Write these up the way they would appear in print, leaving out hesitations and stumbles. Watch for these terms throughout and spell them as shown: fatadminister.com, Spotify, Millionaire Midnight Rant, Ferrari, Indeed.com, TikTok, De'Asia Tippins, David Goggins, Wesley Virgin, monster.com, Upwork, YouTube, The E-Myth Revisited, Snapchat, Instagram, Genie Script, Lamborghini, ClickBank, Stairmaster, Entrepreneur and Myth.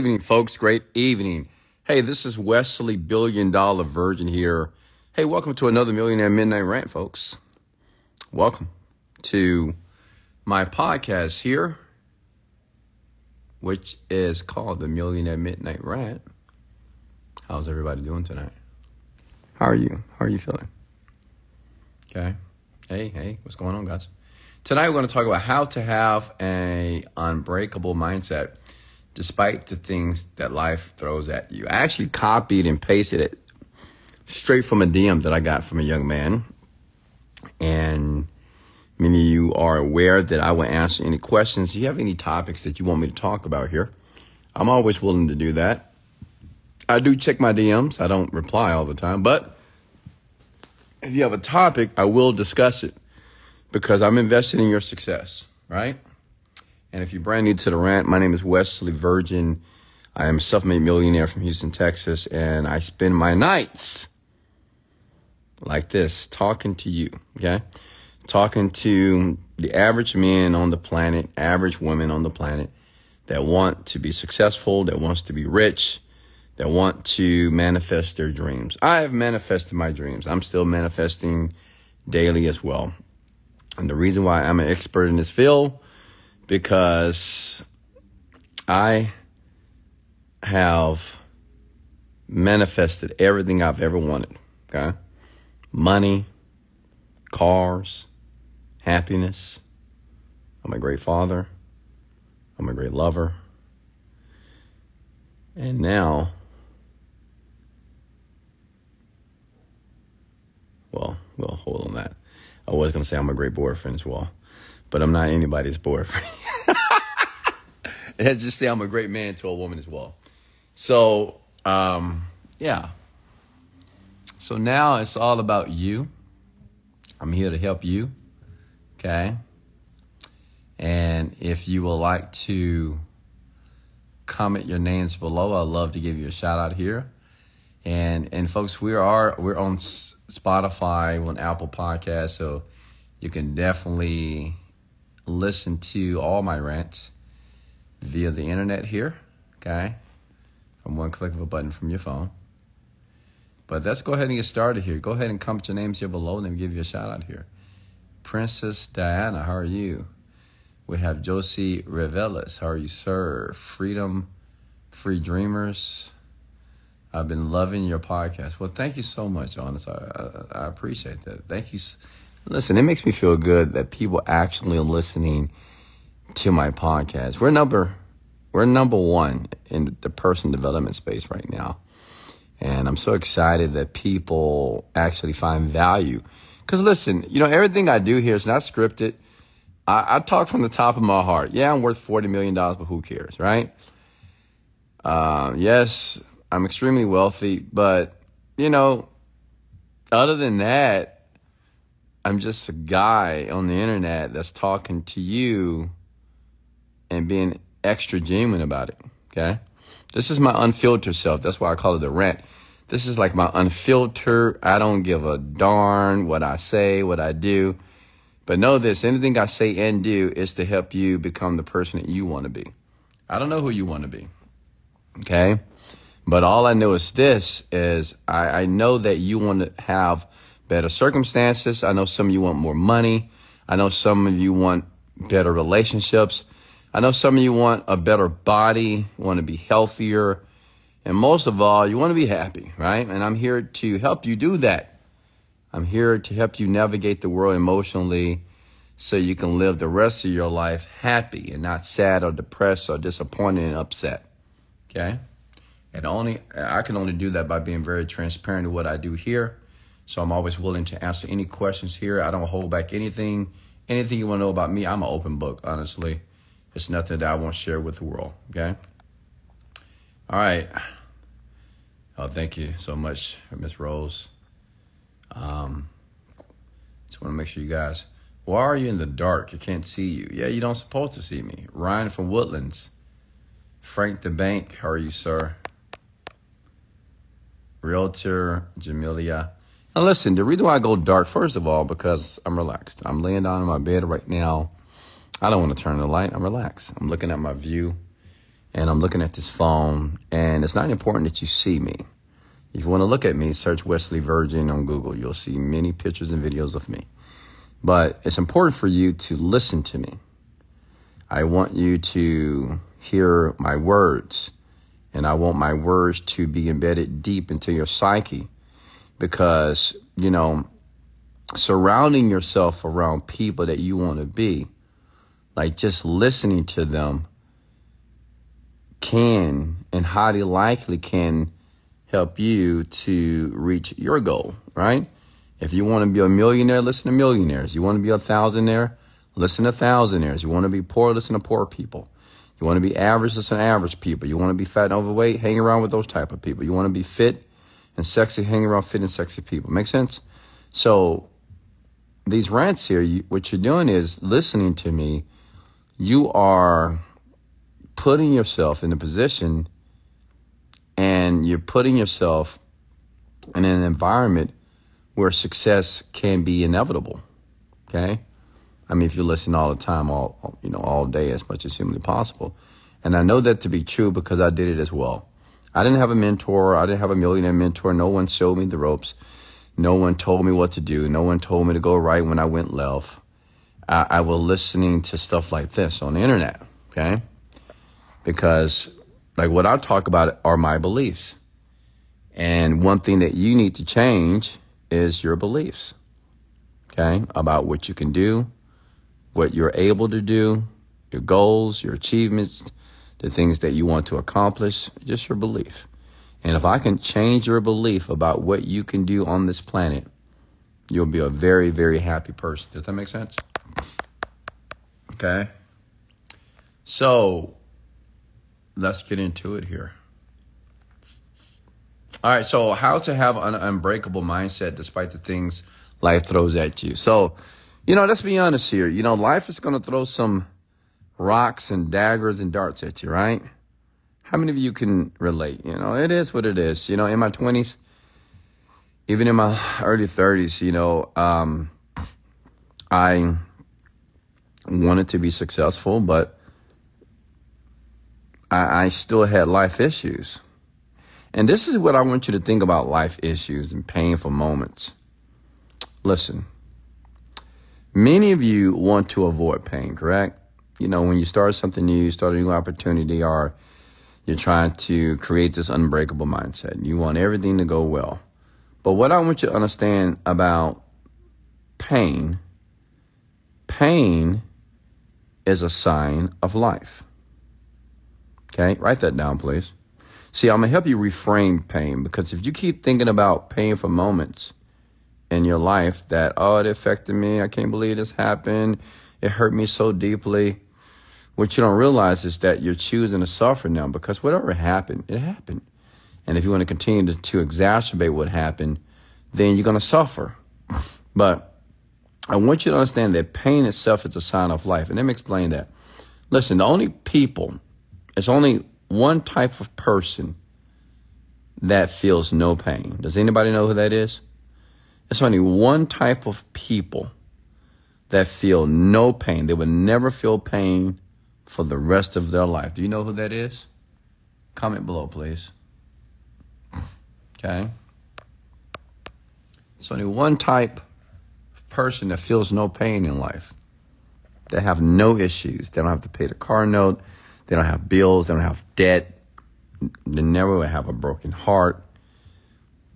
Evening, folks. Great evening. Hey, this is Wesley $1 Billion Virgin here. Hey, welcome to another Millionaire Midnight Rant, folks. Welcome to my podcast here, which is called the Millionaire Midnight Rant. How's everybody doing tonight? How are you? How are you feeling? Okay. Hey, what's going on, guys? Tonight we're going to talk about how to have an unbreakable mindset despite the things that life throws at you. I actually copied and pasted it straight from a DM that I got from a young man. And many of you are aware that I will answer any questions. If you have any topics that you want me to talk about here, I'm always willing to do that. I do check my DMs. I don't reply all the time. But if you have a topic, I will discuss it because I'm invested in your success, right? And if you're brand new to the rant, my name is Wesley Virgin. I am a self-made millionaire from Houston, Texas, and I spend my nights like this, talking to you, okay? Talking to the average men on the planet, average women on the planet that want to be successful, that wants to be rich, that want to manifest their dreams. I have manifested my dreams. I'm still manifesting daily as well. And the reason why I'm an expert in this field because I have manifested everything I've ever wanted, okay? Money, cars, happiness. I'm a great father. I'm a great lover. And now, well, hold on that. I was going to say I'm a great boyfriend as well. But I'm not anybody's boyfriend. Let's just say I'm a great man to a woman as well. So, yeah. So now it's all about you. I'm here to help you. Okay. And if you would like to comment your names below, I'd love to give you a shout out here. And folks, we're on Spotify, we're on Apple Podcasts, so you can definitely listen to all my rants via the internet here, okay? From one click of a button from your phone. But let's go ahead and get started here. Go ahead and comment your names here below and then give you a shout out here. Princess Diana, how are you? We have Josie Revelis, how are you, sir? Freedom, Free Dreamers. I've been loving your podcast. Well, thank you so much, honest. I appreciate that. Thank you. Listen, it makes me feel good that people actually are listening to my podcast. We're number one in the person development space right now. And I'm so excited that people actually find value. Because listen, you know, everything I do here is not scripted. I talk from the top of my heart. Yeah, I'm worth $40 million, but who cares, right? Yes, I'm extremely wealthy. But, you know, other than that, I'm just a guy on the internet that's talking to you and being extra genuine about it, okay? This is my unfiltered self. That's why I call it the rant. This is like my unfiltered, I don't give a darn what I say, what I do. But know this, anything I say and do is to help you become the person that you want to be. I don't know who you want to be, okay? But all I know is this, is I know that you want to have better circumstances. I know some of you want more money. I know some of you want better relationships. I know some of you want a better body, want to be healthier. And most of all, you want to be happy, right? And I'm here to help you do that. I'm here to help you navigate the world emotionally so you can live the rest of your life happy and not sad or depressed or disappointed and upset. Okay? And I can only do that by being very transparent in what I do here. So I'm always willing to answer any questions here. I don't hold back anything. Anything you want to know about me, I'm an open book, honestly. It's nothing that I won't share with the world, okay? All right. Oh, thank you so much, Miss Rose. Just want to make sure you guys. Why are you in the dark? I can't see you. Yeah, you don't supposed to see me. Ryan from Woodlands. Frank the Bank, how are you, sir? Realtor Jamelia. Now listen, the reason why I go dark, first of all, because I'm relaxed. I'm laying down in my bed right now. I don't want to turn the light. I'm relaxed. I'm looking at my view. and I'm looking at this phone, and it's not important that you see me. If you want to look at me, search Wesley Virgin on Google. You'll see many pictures and videos of me. But it's important for you to listen to me. I want you to hear my words, and I want my words to be embedded deep into your psyche, because, you know, surrounding yourself around people that you want to be, like just listening to them, can and highly likely can help you to reach your goal, right? If you want to be a millionaire, listen to millionaires. You want to be a thousandaire, listen to thousandaires. You want to be poor, listen to poor people. You want to be average, listen to average people. You want to be fat and overweight, hang around with those type of people. You want to be fit and sexy, hang around fit and sexy people. Make sense? So these rants here, what you're doing is listening to me. You are putting yourself in a position, and you're putting yourself in an environment where success can be inevitable. Okay? I mean, if you listen all the time, all day, as much as humanly possible. And I know that to be true because I did it as well. I didn't have a mentor. I didn't have a millionaire mentor. No one showed me the ropes. No one told me what to do. No one told me to go right when I went left. I was listening to stuff like this on the internet, okay? Because like what I talk about are my beliefs. And one thing that you need to change is your beliefs, okay? About what you can do, what you're able to do, your goals, your achievements, the things that you want to accomplish, just your belief. And if I can change your belief about what you can do on this planet, you'll be a very, very happy person. Does that make sense? Okay. So let's get into it here. All right. So how to have an unbreakable mindset despite the things life throws at you. So, you know, let's be honest here. You know, life is going to throw some rocks and daggers and darts at you, right? How many of you can relate? You know, it is what it is. You know, in my 20s, even in my early 30s, you know, I wanted to be successful, but I still had life issues. And this is what I want you to think about life issues and painful moments. Listen, many of you want to avoid pain, correct? You know, when you start something new, you start a new opportunity, or you're trying to create this unbreakable mindset. You want everything to go well. But what I want you to understand about pain, pain is a sign of life. Okay, write that down, please. See, I'm going to help you reframe pain, because if you keep thinking about painful moments in your life that, oh, it affected me, I can't believe this happened, it hurt me so deeply, what you don't realize is that you're choosing to suffer now, because whatever happened, it happened. And if you want to continue to exacerbate what happened, then you're going to suffer. But I want you to understand that pain itself is a sign of life. And let me explain that. Listen, there's only one type of person that feels no pain. Does anybody know who that is? There's only one type of people that feel no pain. They will never feel pain for the rest of their life. Do you know who that is? Comment below, please. Okay. It's only one type of person that feels no pain in life. They have no issues. They don't have to pay the car note. They don't have bills. They don't have debt. They never will have a broken heart.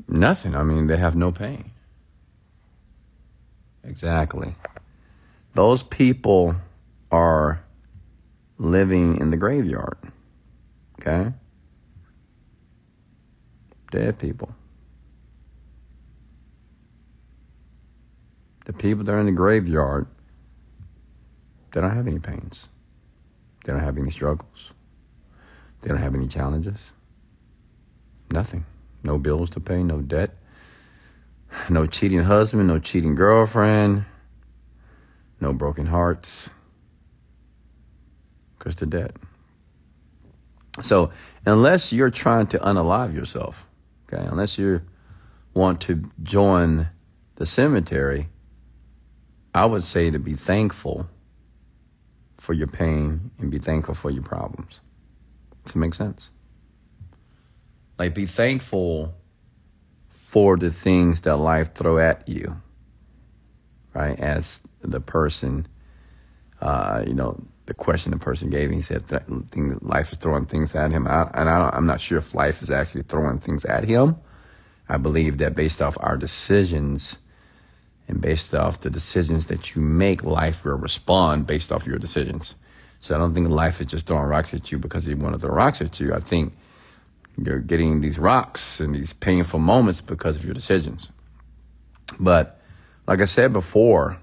Nothing. I mean, they have no pain. Exactly. Those people are living in the graveyard. Okay? Dead people. The people that are in the graveyard, they don't have any pains. They don't have any struggles. They don't have any challenges. Nothing. No bills to pay, no debt. No cheating husband, no cheating girlfriend. No broken hearts. Because they're dead. So unless you're trying to unalive yourself, okay, unless you want to join the cemetery, I would say to be thankful for your pain and be thankful for your problems. If it makes sense. Like, be thankful for the things that life throw at you, right? As the person, the question the person gave me, he said that life is throwing things at him. I'm not sure if life is actually throwing things at him. I believe that based off our decisions and based off the decisions that you make, life will respond based off your decisions. So I don't think life is just throwing rocks at you because you want to throw rocks at you. I think you're getting these rocks and these painful moments because of your decisions. But like I said before,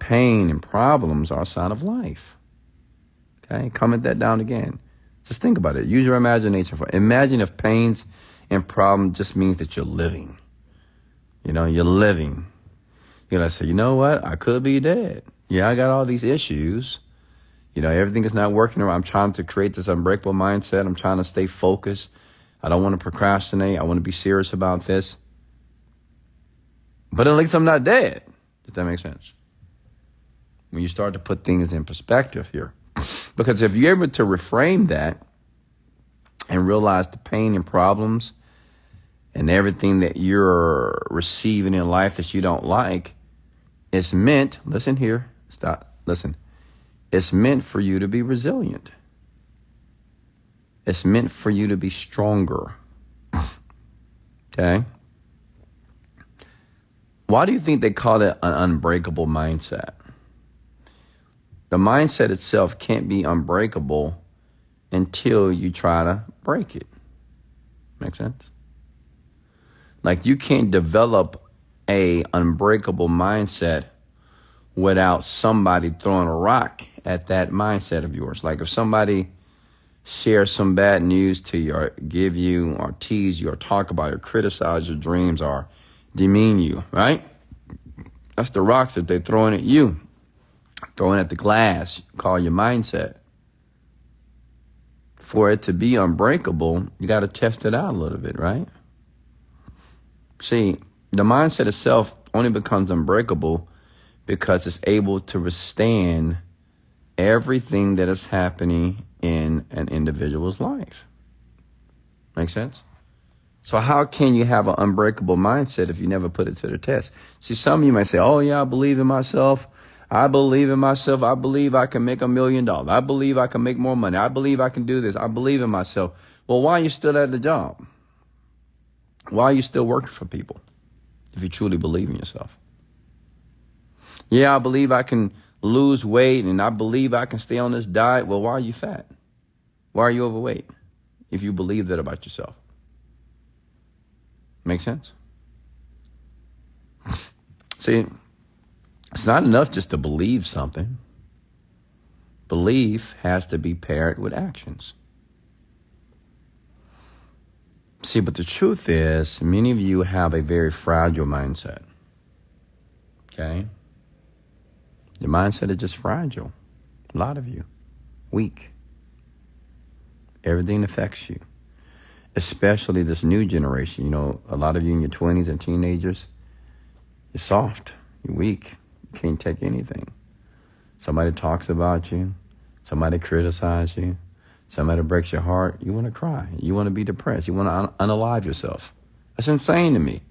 pain and problems are a sign of life. Okay, comment that down again. Just think about it. Use your imagination. Imagine if pains and problems just means that you're living. You're living. You're going to say, you know what? I could be dead. Yeah, I got all these issues. Everything is not working. I'm trying to create this unbreakable mindset. I'm trying to stay focused. I don't want to procrastinate. I want to be serious about this. But at least I'm not dead. Does that make sense? When you start to put things in perspective here. Because if you're able to reframe that and realize the pain and problems and everything that you're receiving in life that you don't like, it's meant, listen here, stop, listen. It's meant for you to be resilient. It's meant for you to be stronger. Okay? Why do you think they call it an unbreakable mindset? The mindset itself can't be unbreakable until you try to break it. Make sense? Like, you can't develop a unbreakable mindset without somebody throwing a rock at that mindset of yours. Like, if somebody shares some bad news to you or give you or tease you or talk about you or criticize your dreams or demean you, right? That's the rocks that they're throwing at you. Throwing at the glass, call your mindset. For it to be unbreakable, you got to test it out a little bit, right? See, the mindset itself only becomes unbreakable because it's able to withstand everything that is happening in an individual's life. Make sense? So how can you have an unbreakable mindset if you never put it to the test? See, some of you might say, oh, yeah, I believe in myself. I believe in myself. I believe I can make $1 million. I believe I can make more money. I believe I can do this. I believe in myself. Well, why are you still at the job? Why are you still working for people if you truly believe in yourself? Yeah, I believe I can lose weight and I believe I can stay on this diet. Well, why are you fat? Why are you overweight if you believe that about yourself? Make sense? See, it's not enough just to believe something. Belief has to be paired with actions. See, but the truth is, many of you have a very fragile mindset. Okay? Your mindset is just fragile. A lot of you. Weak. Everything affects you. Especially this new generation. A lot of you in your 20s and teenagers, you're soft. You're weak. You can't take anything. Somebody talks about you. Somebody criticizes you. Somebody breaks your heart. You want to cry. You want to be depressed. You want to unalive yourself. That's insane to me.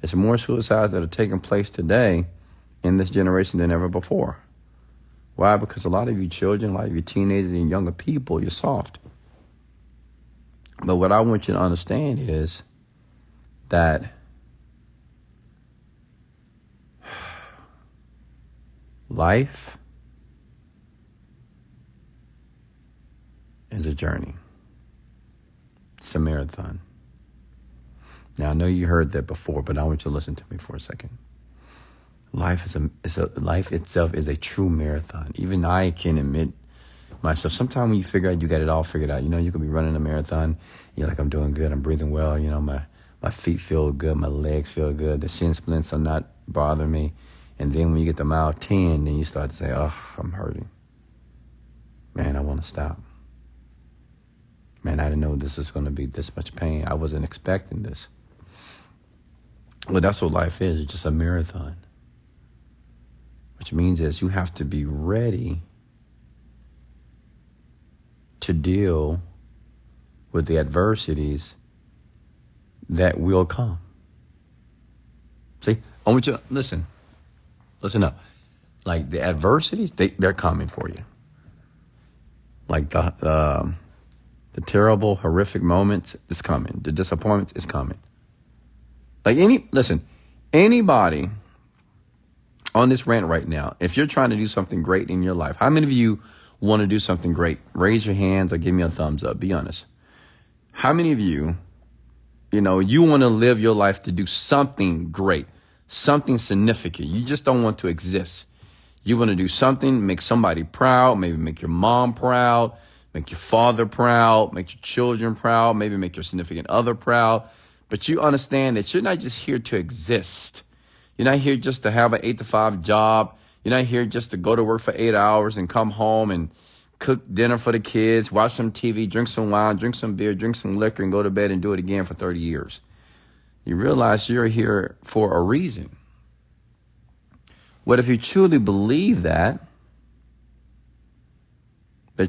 There's more suicides that are taking place today in this generation than ever before. Why? Because a lot of you children, a lot of you teenagers and younger people, you're soft. But what I want you to understand is that life is a journey. It's a marathon. Now, I know you heard that before, but I want you to listen to me for a second. Life itself is a true marathon. Even I can admit myself. Sometimes when you figure out you got it all figured out, you could be running a marathon. You're like, I'm doing good. I'm breathing well. My feet feel good. My legs feel good. The shin splints are not bothering me. And then when you get to mile 10, then you start to say, oh, I'm hurting. Man, I want to stop. Man, I didn't know this is going to be this much pain. I wasn't expecting this. Well, that's what life is. It's just a marathon. Which means is you have to be ready to deal with the adversities that will come. See, I want you to listen up. Like the adversities, they're coming for you. Like the terrible, horrific moments is coming. The disappointments is coming. Like anybody on this rant right now, if you're trying to do something great in your life, how many of you want to do something great? Raise your hands or give me a thumbs up. Be honest. How many of you, you want to live your life to do something great, something significant? You just don't want to exist. You want to do something, make somebody proud, maybe make your mom proud, make your father proud, make your children proud, maybe make your significant other proud. But you understand that you're not just here to exist. You're not here just to have an 8-to-5 job. You're not here just to go to work for 8 hours and come home and cook dinner for the kids, watch some TV, drink some wine, drink some beer, drink some liquor, and go to bed and do it again for 30 years. You realize you're here for a reason. What if you truly believe that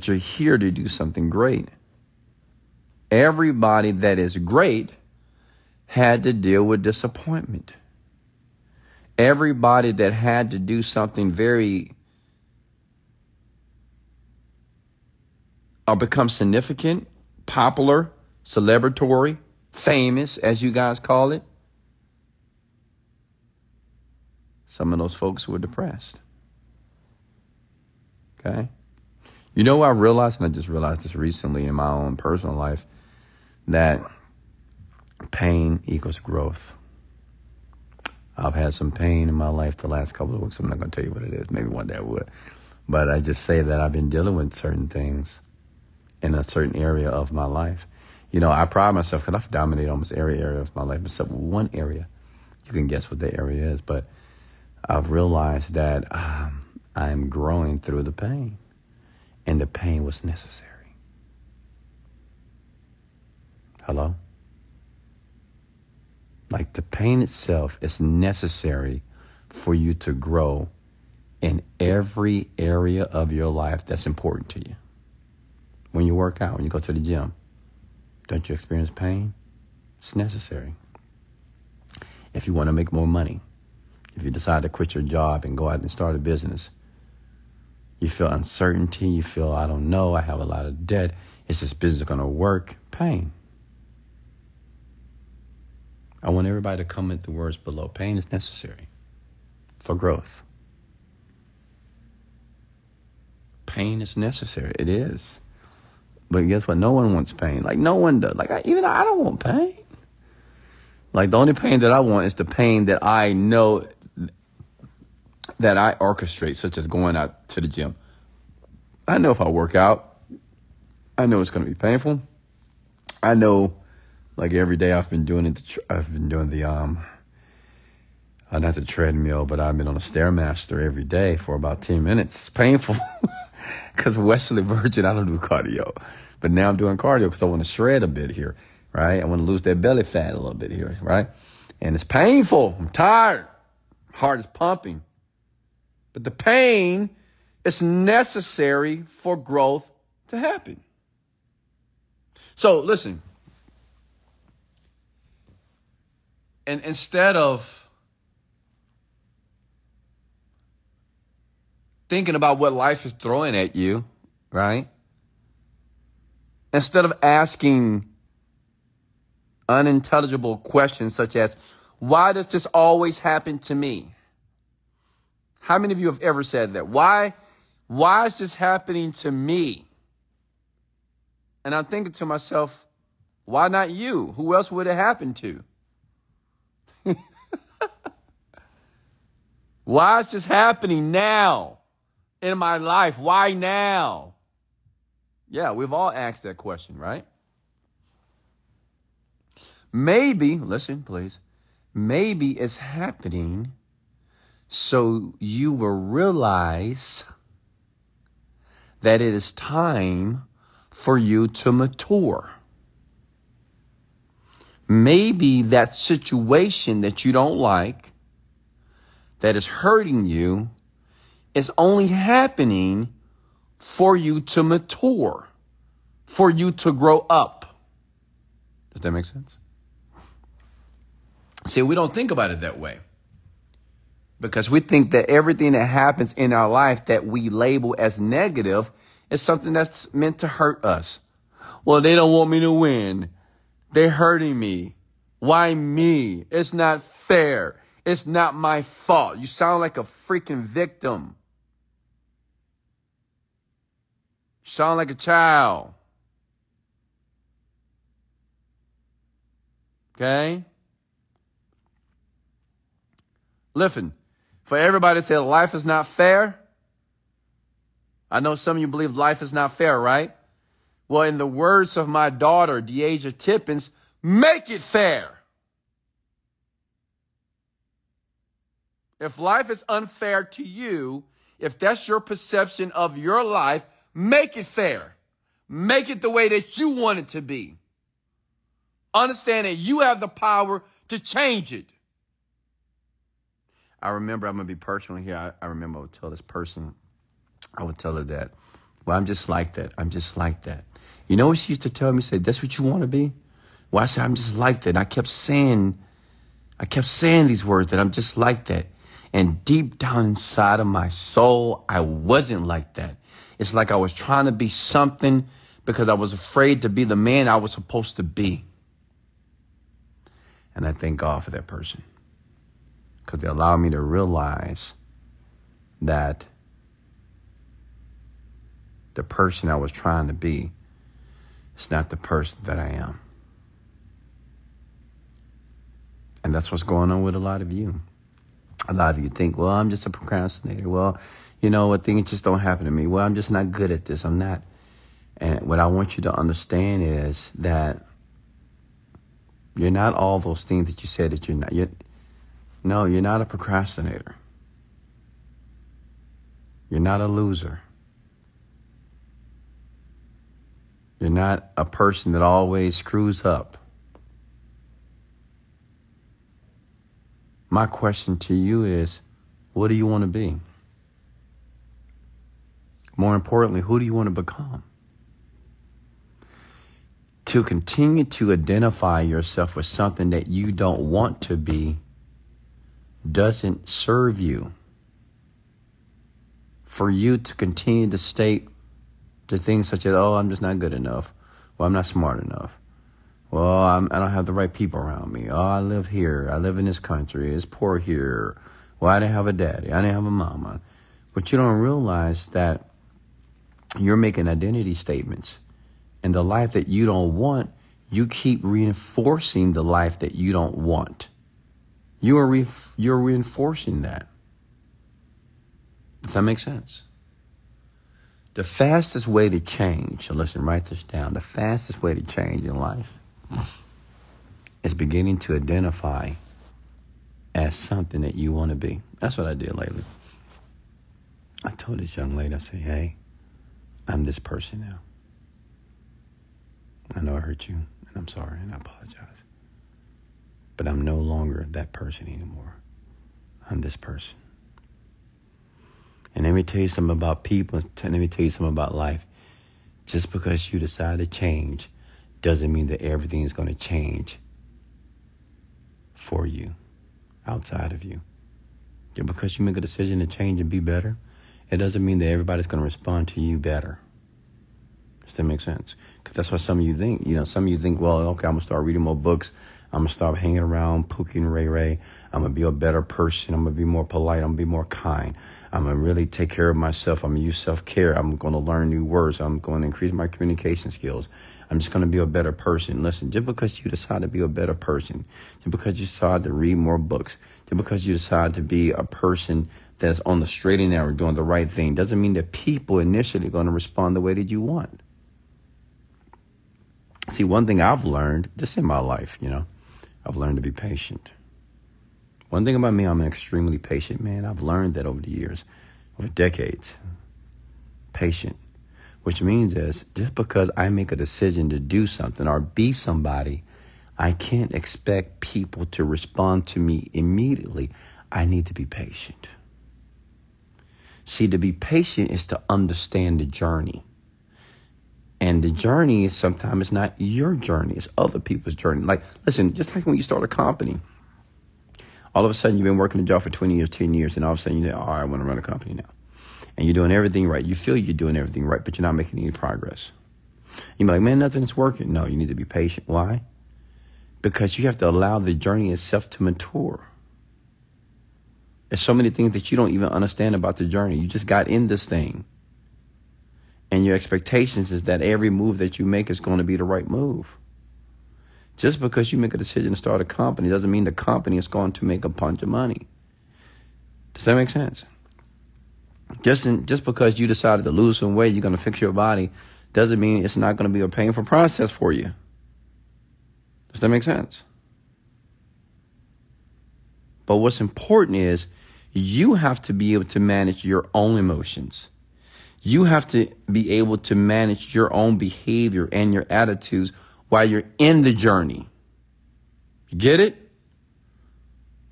you're here to do something great? Everybody that is great had to deal with disappointment. Everybody that had to do something very or become significant, popular, celebratory, famous, as you guys call it, some of those folks were depressed. Okay? You know what I realized, and I just realized this recently in my own personal life, that pain equals growth. I've had some pain in my life the last couple of weeks. I'm not going to tell you what it is. Maybe one day I would. But I just say that I've been dealing with certain things in a certain area of my life. I pride myself because I've dominated almost every area of my life except one area. You can guess what that area is. But I've realized that I'm growing through the pain. And the pain was necessary. Hello? Like the pain itself is necessary for you to grow in every area of your life that's important to you. When you work out, when you go to the gym, don't you experience pain? It's necessary. If you want to make more money, if you decide to quit your job and go out and start a business, you feel uncertainty, you feel, I don't know, I have a lot of debt, is this business going to work? Pain. I want everybody to comment the words below. Pain is necessary for growth. Pain is necessary. It is. But guess what? No one wants pain. Like no one does. Like I don't want pain. Like the only pain that I want is the pain that I know that I orchestrate, such as going out to the gym. I know if I work out, I know it's going to be painful. I know. Like every day I've been doing it, I've been doing the, not the treadmill, but I've been on a Stairmaster every day for about 10 minutes. It's painful because Wesley Virgin, I don't do cardio, but now I'm doing cardio because I want to shred a bit here, right? I want to lose that belly fat a little bit here, right? And it's painful. I'm tired. Heart is pumping. But the pain is necessary for growth to happen. So listen. And instead of thinking about what life is throwing at you, right? Instead of asking unintelligible questions such as, why does this always happen to me? How many of you have ever said that? Why is this happening to me? And I'm thinking to myself, why not you? Who else would it happen to? Why is this happening now in my life? Why now? Yeah, we've all asked that question, right? Maybe, listen, please. Maybe it's happening so you will realize that it is time for you to mature. Maybe that situation that you don't like, that is hurting you, is only happening for you to mature, for you to grow up. Does that make sense? See, we don't think about it that way because we think that everything that happens in our life that we label as negative is something that's meant to hurt us. Well, they don't want me to win. They're hurting me. Why me? It's not fair. It's not my fault. You sound like a freaking victim. You sound like a child. Okay? Listen, for everybody to say life is not fair, I know some of you believe life is not fair, right? Well, in the words of my daughter, De'Asia Tippins, make it fair. If life is unfair to you, if that's your perception of your life, make it fair. Make it the way that you want it to be. Understand that you have the power to change it. I remember, I'm going to be personal here. I remember I would tell this person, I would tell her that, well, I'm just like that. I'm just like that. You know what she used to tell me? Say, that's what you want to be? Well, I said, I'm just like that. And I kept saying these words that I'm just like that. And deep down inside of my soul, I wasn't like that. It's like I was trying to be something because I was afraid to be the man I was supposed to be. And I thank God for that person because they allowed me to realize that the person I was trying to be is not the person that I am. And that's what's going on with a lot of you. A lot of you think, well, I'm just a procrastinator. Well, you know what, things just don't happen to me. Well, I'm just not good at this. I'm not. And what I want you to understand is that you're not all those things that you said that you're not. No, you're not a procrastinator. You're not a loser. You're not a person that always screws up. My question to you is, what do you want to be? More importantly, who do you want to become? To continue to identify yourself with something that you don't want to be doesn't serve you. For you to continue to state to things such as, oh, I'm just not good enough. Well, I'm not smart enough. Well, I don't have the right people around me. Oh, I live here. I live in this country. It's poor here. Well, I didn't have a daddy. I didn't have a mama. But you don't realize that you're making identity statements. And the life that you don't want, you keep reinforcing the life that you don't want. You're reinforcing that. Does that make sense? The fastest way to change, so listen, write this down. The fastest way to change in life is beginning to identify as something that you want to be. That's what I did lately. I told this young lady, I said, hey, I'm this person now. I know I hurt you, and I'm sorry, and I apologize. But I'm no longer that person anymore. I'm this person. And let me tell you something about people. Let me tell you something about life. Just because you decide to change doesn't mean that everything is going to change for you, outside of you. Just because you make a decision to change and be better, it doesn't mean that everybody's going to respond to you better. Does that make sense? Because that's what some of you think. You know, some of you think, well, okay, I'm going to start reading more books. I'm going to stop hanging around Pookie and Ray Ray. I'm going to be a better person. I'm going to be more polite. I'm going to be more kind. I'm going to really take care of myself. I'm going to use self-care. I'm going to learn new words. I'm going to increase my communication skills. I'm just going to be a better person. Listen, just because you decide to be a better person, just because you decide to read more books, just because you decide to be a person that's on the straight and narrow doing the right thing, doesn't mean that people initially are going to respond the way that you want. See, one thing I've learned just in my life, you know, I've learned to be patient. One thing about me, I'm an extremely patient man. I've learned that over the years, over decades. Patient, which means is just because I make a decision to do something or be somebody, I can't expect people to respond to me immediately. I need to be patient. See, to be patient is to understand the journey. And the journey is sometimes not your journey. It's other people's journey. Like, listen, just like when you start a company, all of a sudden you've been working a job for 20 years, 10 years, and all of a sudden you know, I want to run a company now. And you're doing everything right. You feel you're doing everything right, but you're not making any progress. You'd be like, man, nothing's working. No, you need to be patient. Why? Because you have to allow the journey itself to mature. There's so many things that you don't even understand about the journey. You just got in this thing. And your expectations is that every move that you make is going to be the right move. Just because you make a decision to start a company doesn't mean the company is going to make a bunch of money. Does that make sense? Just because you decided to lose some weight, you're going to fix your body, doesn't mean it's not going to be a painful process for you. Does that make sense? But what's important is you have to be able to manage your own emotions. You have to be able to manage your own behavior and your attitudes while you're in the journey. You get it?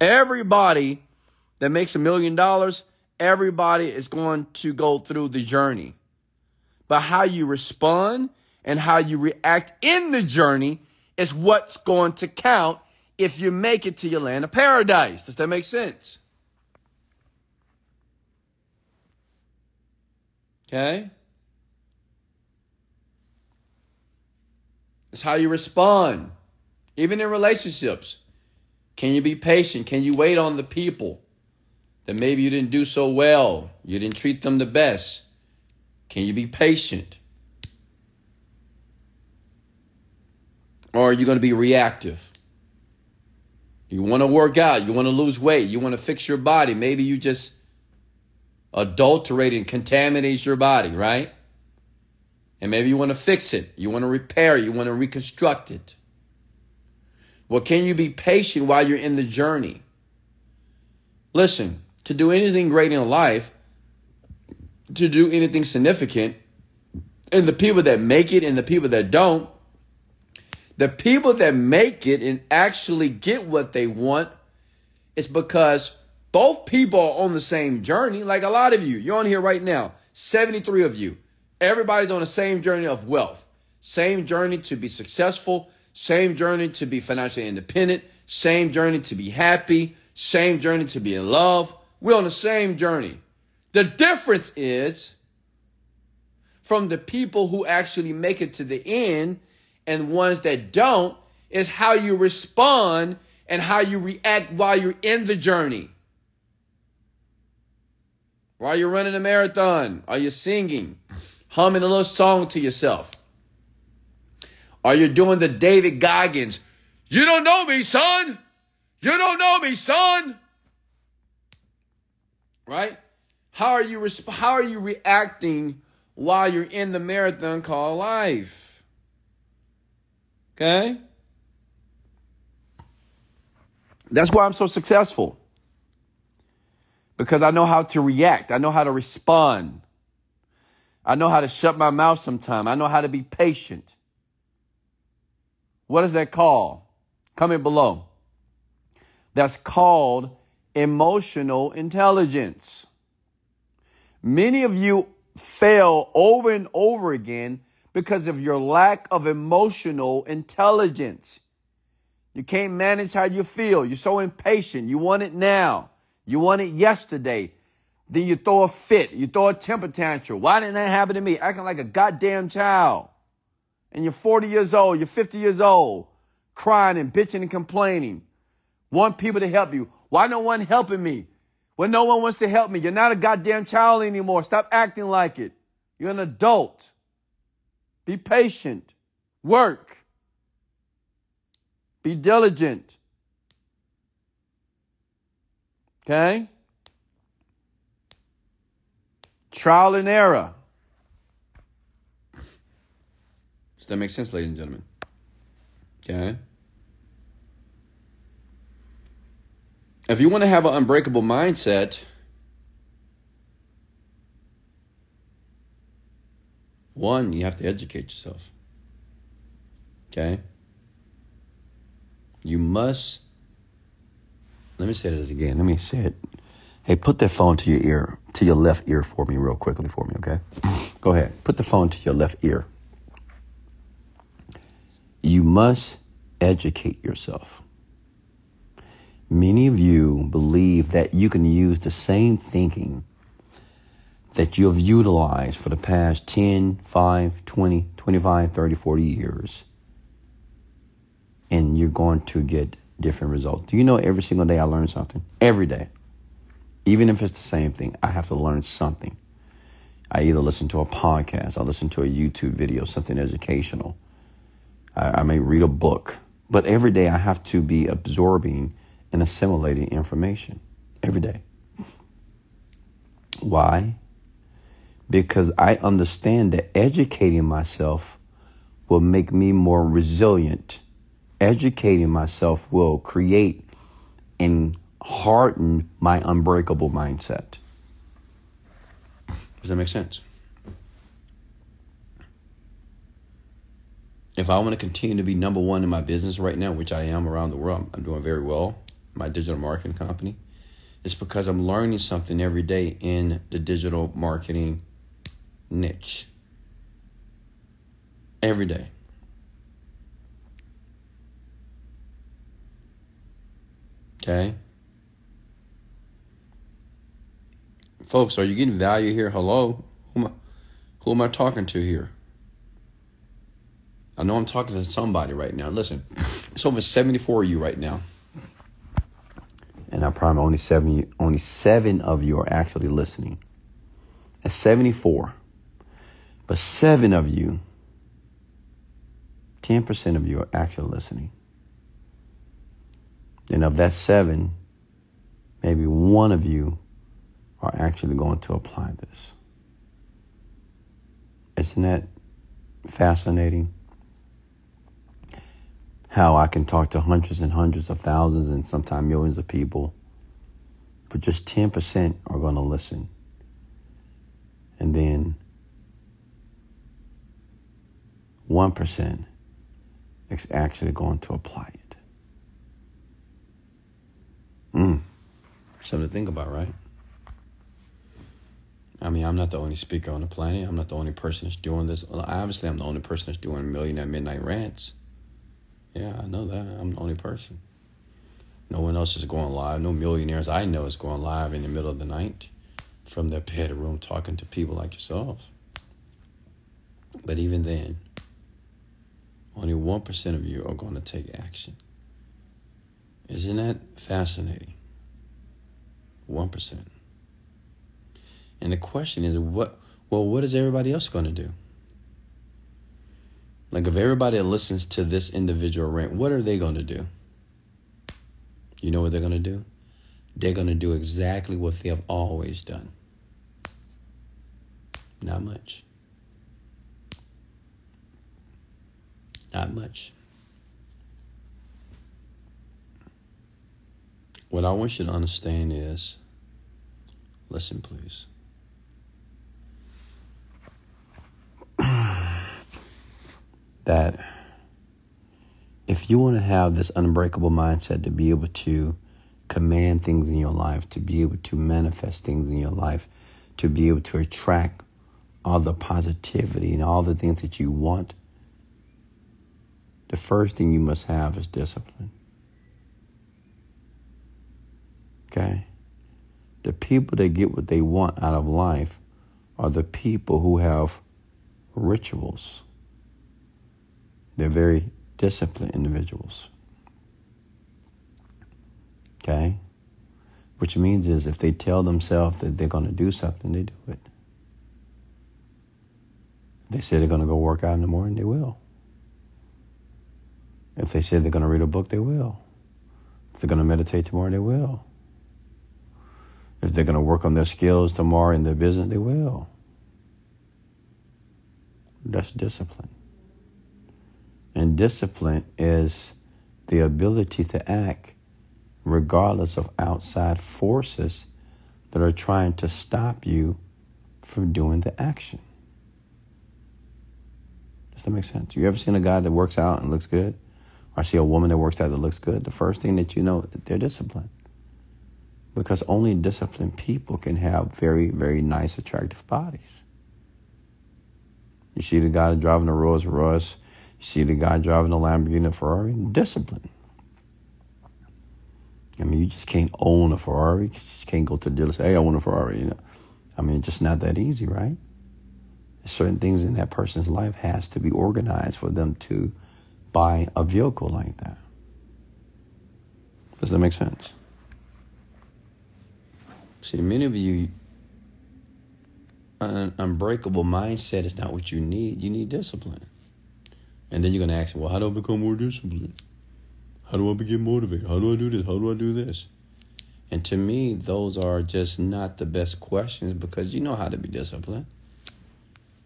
Everybody that makes $1 million, everybody is going to go through the journey. But how you respond and how you react in the journey is what's going to count if you make it to your land of paradise. Does that make sense? Okay? It's how you respond, even in relationships. Can you be patient? Can you wait on the people that maybe you didn't do so well? You didn't treat them the best. Can you be patient? Or are you going to be reactive? You want to work out. You want to lose weight. You want to fix your body. Maybe you just adulterate and contaminate your body, right? And maybe you want to fix it. You want to repair it. You want to reconstruct it. Well, can you be patient while you're in the journey? Listen, to do anything great in life, to do anything significant, and the people that make it and the people that don't, the people that make it and actually get what they want, it's because both people are on the same journey. Like a lot of you, you're on here right now, 73 of you. Everybody's on the same journey of wealth, same journey to be successful, same journey to be financially independent, same journey to be happy, same journey to be in love. We're on the same journey. The difference is from the people who actually make it to the end and ones that don't is how you respond and how you react while you're in the journey. While you're running a marathon, are you singing, humming a little song to yourself? Are you doing the David Goggins? You don't know me, son. You don't know me, son. Right? How are you reacting while you're in the marathon called life? Okay? That's why I'm so successful. Because I know how to react. I know how to respond. I know how to shut my mouth sometime. I know how to be patient. What is that called? Comment below. That's called emotional intelligence. Many of you fail over and over again because of your lack of emotional intelligence. You can't manage how you feel. You're so impatient. You want it now. You want it yesterday. Then you throw a fit. You throw a temper tantrum. Why didn't that happen to me? Acting like a goddamn child. And you're 40 years old. You're 50 years old. Crying and bitching and complaining. Want people to help you. Why no one helping me? Well, no one wants to help me. You're not a goddamn child anymore. Stop acting like it. You're an adult. Be patient. Work. Be diligent. Okay? Trial and error. Does that make sense, ladies and gentlemen? Okay? If you want to have an unbreakable mindset, one, you have to educate yourself. Okay? You must. Let me say this again. Let me say it. Hey, put that phone to your ear, to your left ear for me real quickly for me, okay? Go ahead. Put the phone to your left ear. You must educate yourself. Many of you believe that you can use the same thinking that you've utilized for the past 10, 5, 20, 25, 30, 40 years, and you're going to get different results. Do you know every single day I learn something? Every day. Even if it's the same thing, I have to learn something. I either listen to a podcast, I listen to a YouTube video, something educational. I may read a book, but every day I have to be absorbing and assimilating information every day. Why? Because I understand that educating myself will make me more resilient. Educating myself will create and harden my unbreakable mindset. Does that make sense? If I want to continue to be number one in my business right now, which I am around the world, I'm doing very well, my digital marketing company, it's because I'm learning something every day in the digital marketing niche. Every day. Okay? Folks, are you getting value here? Hello? Who am I talking to here? I know I'm talking to somebody right now. Listen, it's over 74 of you right now. And I promise only seven of you are actually listening. That's 74. But 7 of you, 10% of you are actually listening. And of that 7, maybe 1 of you are actually going to apply this. Isn't that fascinating? How I can talk to hundreds and hundreds of thousands and sometimes millions of people, but just 10% are going to listen. And then 1% is actually going to apply it. Something to think about, right? I mean, I'm not the only speaker on the planet. I'm not the only person that's doing this. Obviously, I'm the only person that's doing Millionaire Midnight Rants. Yeah, I know that. I'm the only person. No one else is going live. No millionaires I know is going live in the middle of the night from their bedroom talking to people like yourself. But even then, only 1% of you are going to take action. Isn't that fascinating? 1%. And the question is, what is everybody else going to do? Like, if everybody listens to this individual rant, what are they going to do? You know what they're going to do? They're going to do exactly what they have always done. Not much. Not much. What I want you to understand is, listen, please. That if you want to have this unbreakable mindset to be able to command things in your life, to be able to manifest things in your life, to be able to attract all the positivity and all the things that you want, the first thing you must have is discipline. Okay? The people that get what they want out of life are the people who have rituals. They're very disciplined individuals, okay? Which means is if they tell themselves that they're going to do something, they do it. If they say they're going to go work out in the morning, they will. If they say they're going to read a book, they will. If they're going to meditate tomorrow, they will. If they're going to work on their skills tomorrow in their business, they will. That's discipline. And discipline is the ability to act regardless of outside forces that are trying to stop you from doing the action. Does that make sense? You ever seen a guy that works out and looks good? Or see a woman that works out that looks good? The first thing that you know, they're disciplined. Because only disciplined people can have very, very nice, attractive bodies. You see the guy driving a Rolls Royce, You see the guy driving a Lamborghini or Ferrari? Discipline. I mean, you just can't own a Ferrari. You just can't go to the dealer and say, hey, I want a Ferrari. You know? I mean, it's just not that easy, right? There's certain things in that person's life has to be organized for them to buy a vehicle like that. Does that make sense? See, many of you, an unbreakable mindset is not what you need. You need discipline. And then you're going to ask, well, how do I become more disciplined? How do I get motivated? How do I do this? How do I do this? And to me, those are just not the best questions, because you know how to be disciplined.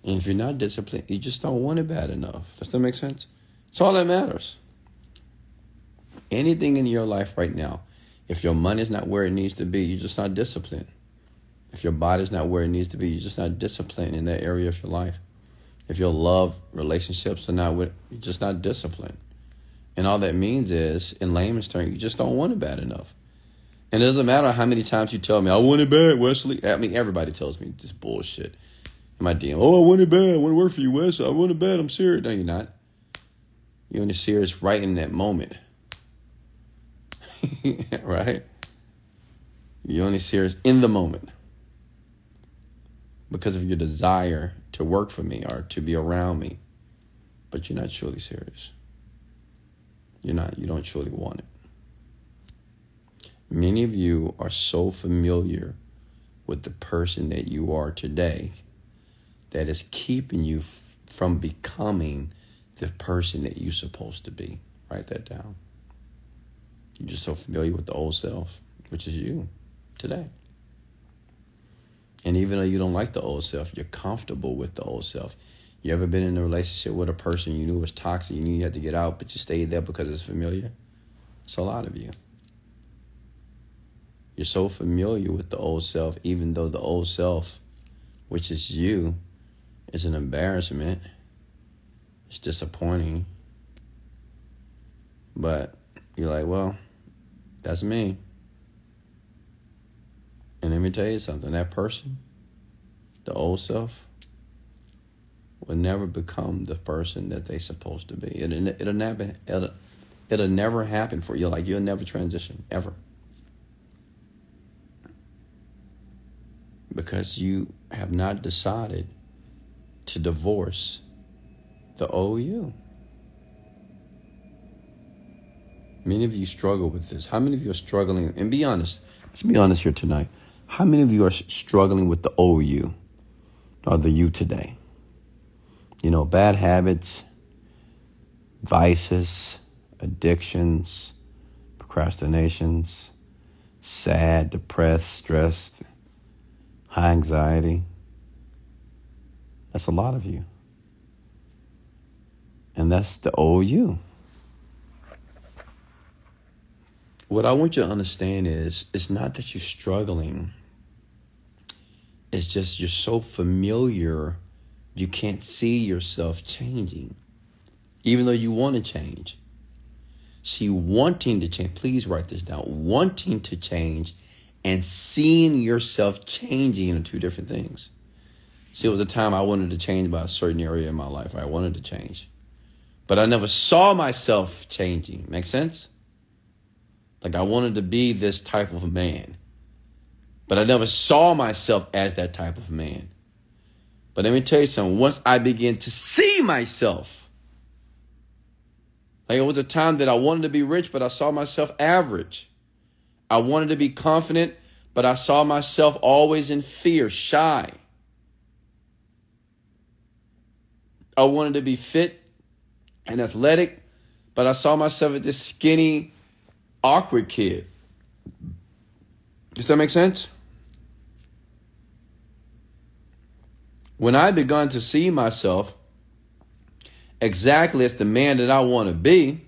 And if you're not disciplined, you just don't want it bad enough. Does that make sense? It's all that matters. Anything in your life right now, if your money is not where it needs to be, you're just not disciplined. If your body is not where it needs to be, you're just not disciplined in that area of your life. If your love relationships are not with, you're just not disciplined. And all that means is, in layman's terms, you just don't want it bad enough. And it doesn't matter how many times you tell me, I want it bad, Wesley. I mean, everybody tells me this bullshit in my DM. Oh, I want it bad. I want to work for you, Wesley. I want it bad. I'm serious. No, you're not. You're only serious right in that moment. Right? You're only serious in the moment. Because of your desire to work for me or to be around me. But you're not truly serious. You're not. You don't truly want it. Many of you are so familiar with the person that you are today that is keeping you from becoming the person that you're supposed to be. Write that down. You're just so familiar with the old self, which is you today. And even though you don't like the old self, you're comfortable with the old self. You ever been in a relationship with a person you knew was toxic, you knew you had to get out, but you stayed there because it's familiar? It's a lot of you. You're so familiar with the old self, even though the old self, which is you, is an embarrassment. It's disappointing. But you're like, well, that's me. And let me tell you something, that person, the old self, will never become the person that they supposed to be. It'll never happen for you. Like, you'll never transition, ever. Because you have not decided to divorce the old you. Many of you struggle with this. How many of you are struggling? And be honest. Let's be honest here tonight. How many of you are struggling with the old you or the you today? You know, bad habits, vices, addictions, procrastinations, sad, depressed, stressed, high anxiety. That's a lot of you. And that's the old you. What I want you to understand is, it's not that you're struggling. It's just you're so familiar, you can't see yourself changing, even though you want to change. See, wanting to change, please write this down. Wanting to change and seeing yourself changing are two different things. See, it was a time I wanted to change about a certain area in my life. I wanted to change, but I never saw myself changing. Make sense? Like, I wanted to be this type of man, but I never saw myself as that type of man. But let me tell you something. Once I began to see myself, like, it was a time that I wanted to be rich, but I saw myself average. I wanted to be confident, but I saw myself always in fear, shy. I wanted to be fit and athletic, but I saw myself as this skinny, awkward kid. Does that make sense? When I began to see myself exactly as the man that I want to be,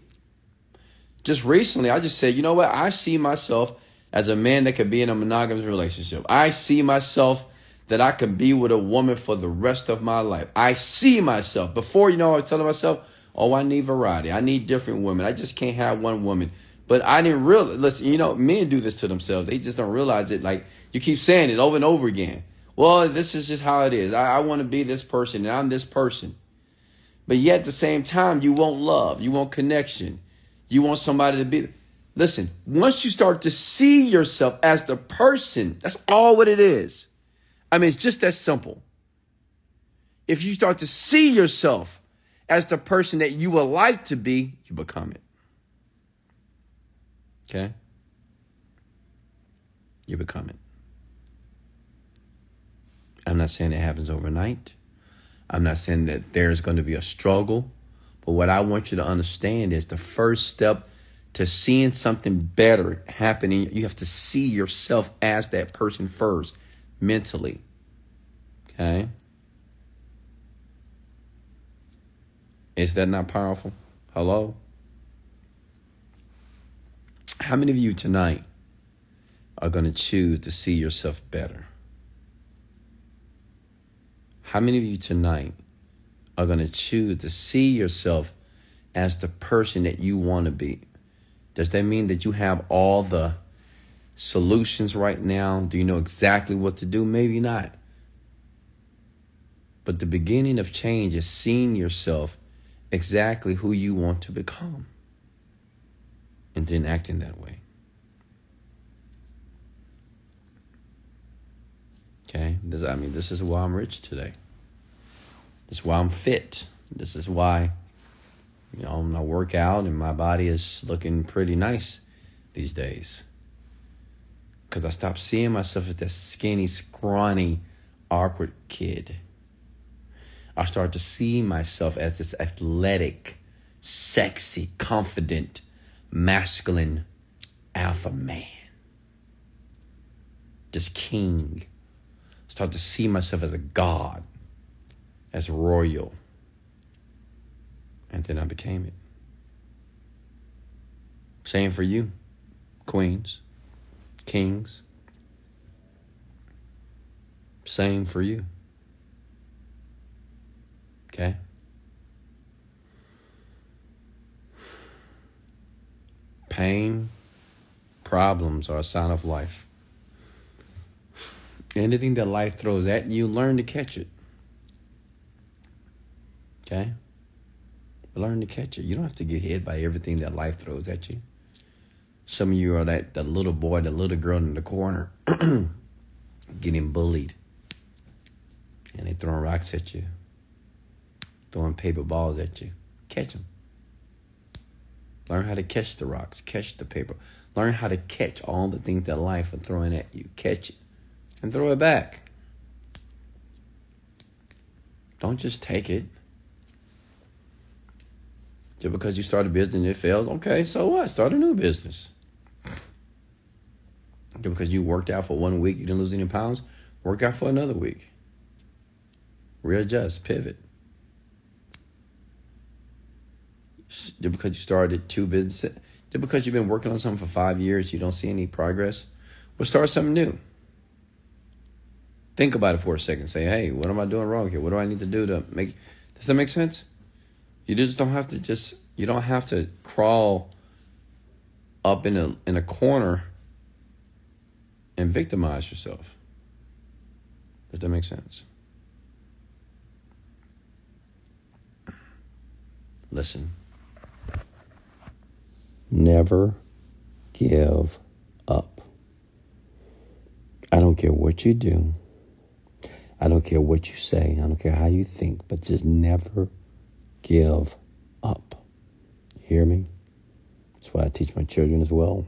just recently, I just said, you know what? I see myself as a man that could be in a monogamous relationship. I see myself that I could be with a woman for the rest of my life. I see myself. Before, you know, I was telling myself, oh, I need variety. I need different women. I just can't have one woman. But I didn't realize, listen, you know, men do this to themselves. They just don't realize it. Like, you keep saying it over and over again. Well, this is just how it is. I want to be this person, and I'm this person. But yet at the same time, you want love. You want connection. You want somebody to be. Listen, once you start to see yourself as the person, that's all what it is. I mean, it's just that simple. If you start to see yourself as the person that you would like to be, you become it. Okay? You become it. I'm not saying it happens overnight. I'm not saying that there's going to be a struggle. But what I want you to understand is the first step to seeing something better happening, you have to see yourself as that person first, mentally. Okay? Is that not powerful? Hello? How many of you tonight are going to choose to see yourself better? How many of you tonight are going to choose to see yourself as the person that you want to be? Does that mean that you have all the solutions right now? Do you know exactly what to do? Maybe not. But the beginning of change is seeing yourself exactly who you want to become and then acting that way. Okay? This is why I'm rich today. This is why I'm fit. This is why, I work out and my body is looking pretty nice these days. Because I stopped seeing myself as that skinny, scrawny, awkward kid. I start to see myself as this athletic, sexy, confident, masculine alpha man. This king. Start to see myself as a god, as royal. And then I became it. Same for you, queens, kings. Same for you. Okay? Pain, problems are a sign of life. Anything that life throws at you, learn to catch it. Okay? Learn to catch it. You don't have to get hit by everything that life throws at you. Some of you are that little boy, that little girl in the corner getting bullied. And they throwing rocks at you. Throwing paper balls at you. Catch them. Learn how to catch the rocks. Catch the paper. Learn how to catch all the things that life are throwing at you. Catch it. And throw it back. Don't just take it. Just because you start a business and it fails, okay, so what? Start a new business. Just because you worked out for 1 week, you didn't lose any pounds, work out for another week. Readjust, pivot. Just because you started two businesses, just because you've been working on something for 5 years, you don't see any progress, well, start something new. Think about it for a second. Say, hey, what am I doing wrong here? What do I need to do to make... Does that make sense? You just don't have to You don't have to crawl up in a corner and victimize yourself. Does that make sense? Listen. Never give up. I don't care what you do. I don't care what you say. I don't care how you think, but just never give up. You hear me? That's why I teach my children as well.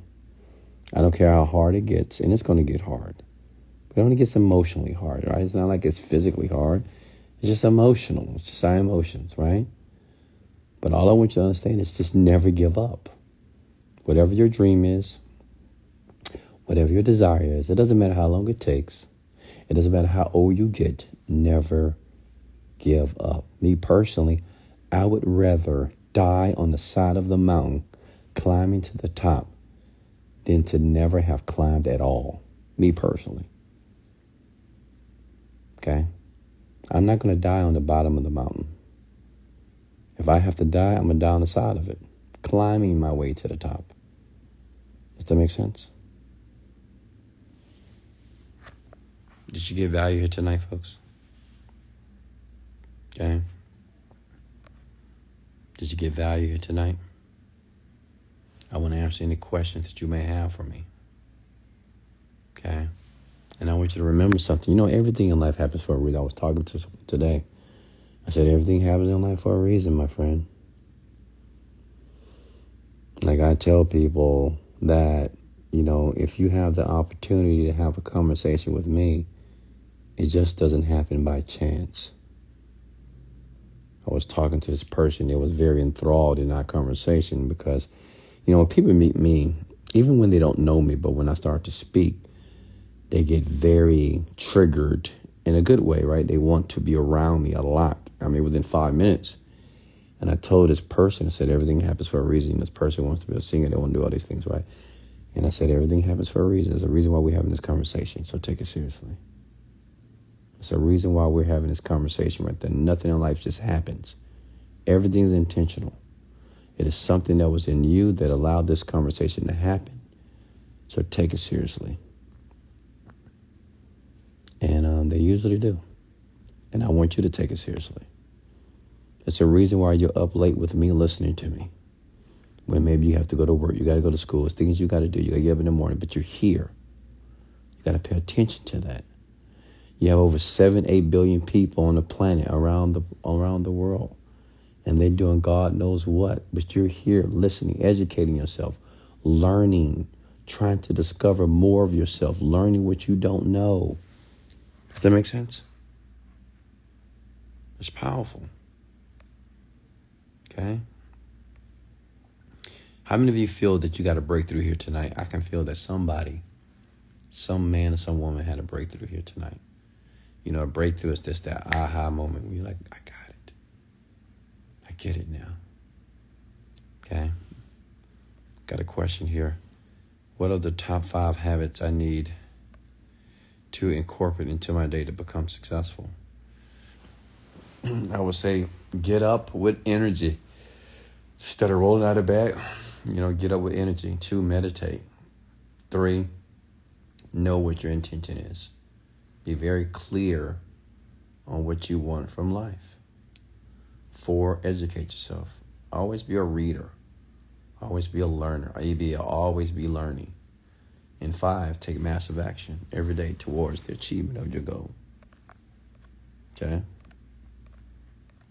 I don't care how hard it gets, and it's going to get hard. But it only gets emotionally hard, right? It's not like it's physically hard. It's just emotional. It's just our emotions, right? But all I want you to understand is just never give up. Whatever your dream is, whatever your desire is, it doesn't matter how long it takes. It doesn't matter how old you get. Never give up. Me personally, I would rather die on the side of the mountain climbing to the top than to never have climbed at all. Me personally. Okay? I'm not going to die on the bottom of the mountain. If I have to die, I'm going to die on the side of it, climbing my way to the top. Does that make sense? Did you get value here tonight, folks? Okay. Did you get value here tonight? I want to answer any questions that you may have for me. Okay? And I want you to remember something. You know, everything in life happens for a reason. I was talking to someone today. I said, everything happens in life for a reason, my friend. Like I tell people that, you know, if you have the opportunity to have a conversation with me, it just doesn't happen by chance. I was talking to this person that was very enthralled in our conversation because, you know, when people meet me, even when they don't know me, but when I start to speak, they get very triggered in a good way, right? They want to be around me a lot. I mean, within 5 minutes. And I told this person, I said, everything happens for a reason. This person wants to be a singer. They want to do all these things, right? And I said, everything happens for a reason. There's a reason why we're having this conversation. So take it seriously. There's a reason why we're having this conversation right there. Nothing in life just happens. Everything's intentional. It is something that was in you that allowed this conversation to happen. So take it seriously. And they usually do. And I want you to take it seriously. It's a reason why you're up late with me listening to me. When maybe you have to go to work, you got to go to school. There's things you got to do. You got to get up in the morning, but you're here. You got to pay attention to that. You have over 7-8 billion people on the planet around the world. And they're doing God knows what. But you're here listening, educating yourself, learning, trying to discover more of yourself, learning what you don't know. Does that make sense? It's powerful. Okay? How many of you feel that you got a breakthrough here tonight? I can feel that somebody, some man or some woman had a breakthrough here tonight. You know, a breakthrough is just that aha moment where you're like, I got it. I get it now. Okay? Got a question here. What are the top 5 habits I need to incorporate into my day to become successful? I would say get up with energy. Instead of rolling out of bed, you know, get up with energy. 2, meditate. 3, know what your intention is. Be very clear on what you want from life. 4, educate yourself. Always be a reader. Always be a learner. Always be learning. And 5, take massive action every day towards the achievement of your goal. Okay?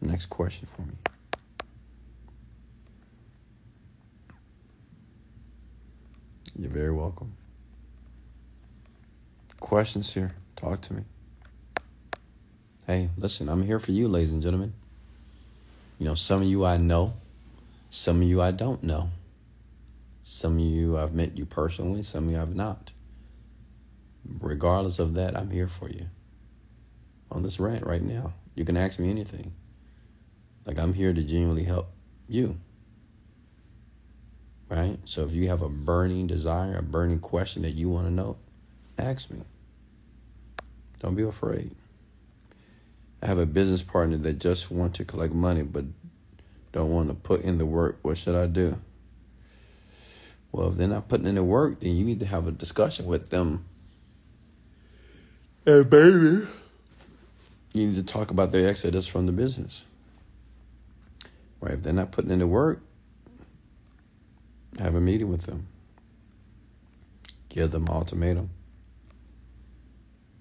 Next question for me. You're very welcome. Questions here. Talk to me. Hey, listen, I'm here for you, ladies and gentlemen. You know, some of you I know. Some of you I don't know. Some of you I've met you personally. Some of you I've not. Regardless of that, I'm here for you. On this rant right now, you can ask me anything. Like, I'm here to genuinely help you. Right? So if you have a burning desire, a burning question that you want to know, ask me. Don't be afraid. I have a business partner that just wants to collect money but don't want to put in the work. What should I do? Well, if they're not putting in the work, then you need to have a discussion with them. Hey, baby. You need to talk about their exodus from the business. Right? If they're not putting in the work, have a meeting with them. Give them an ultimatum.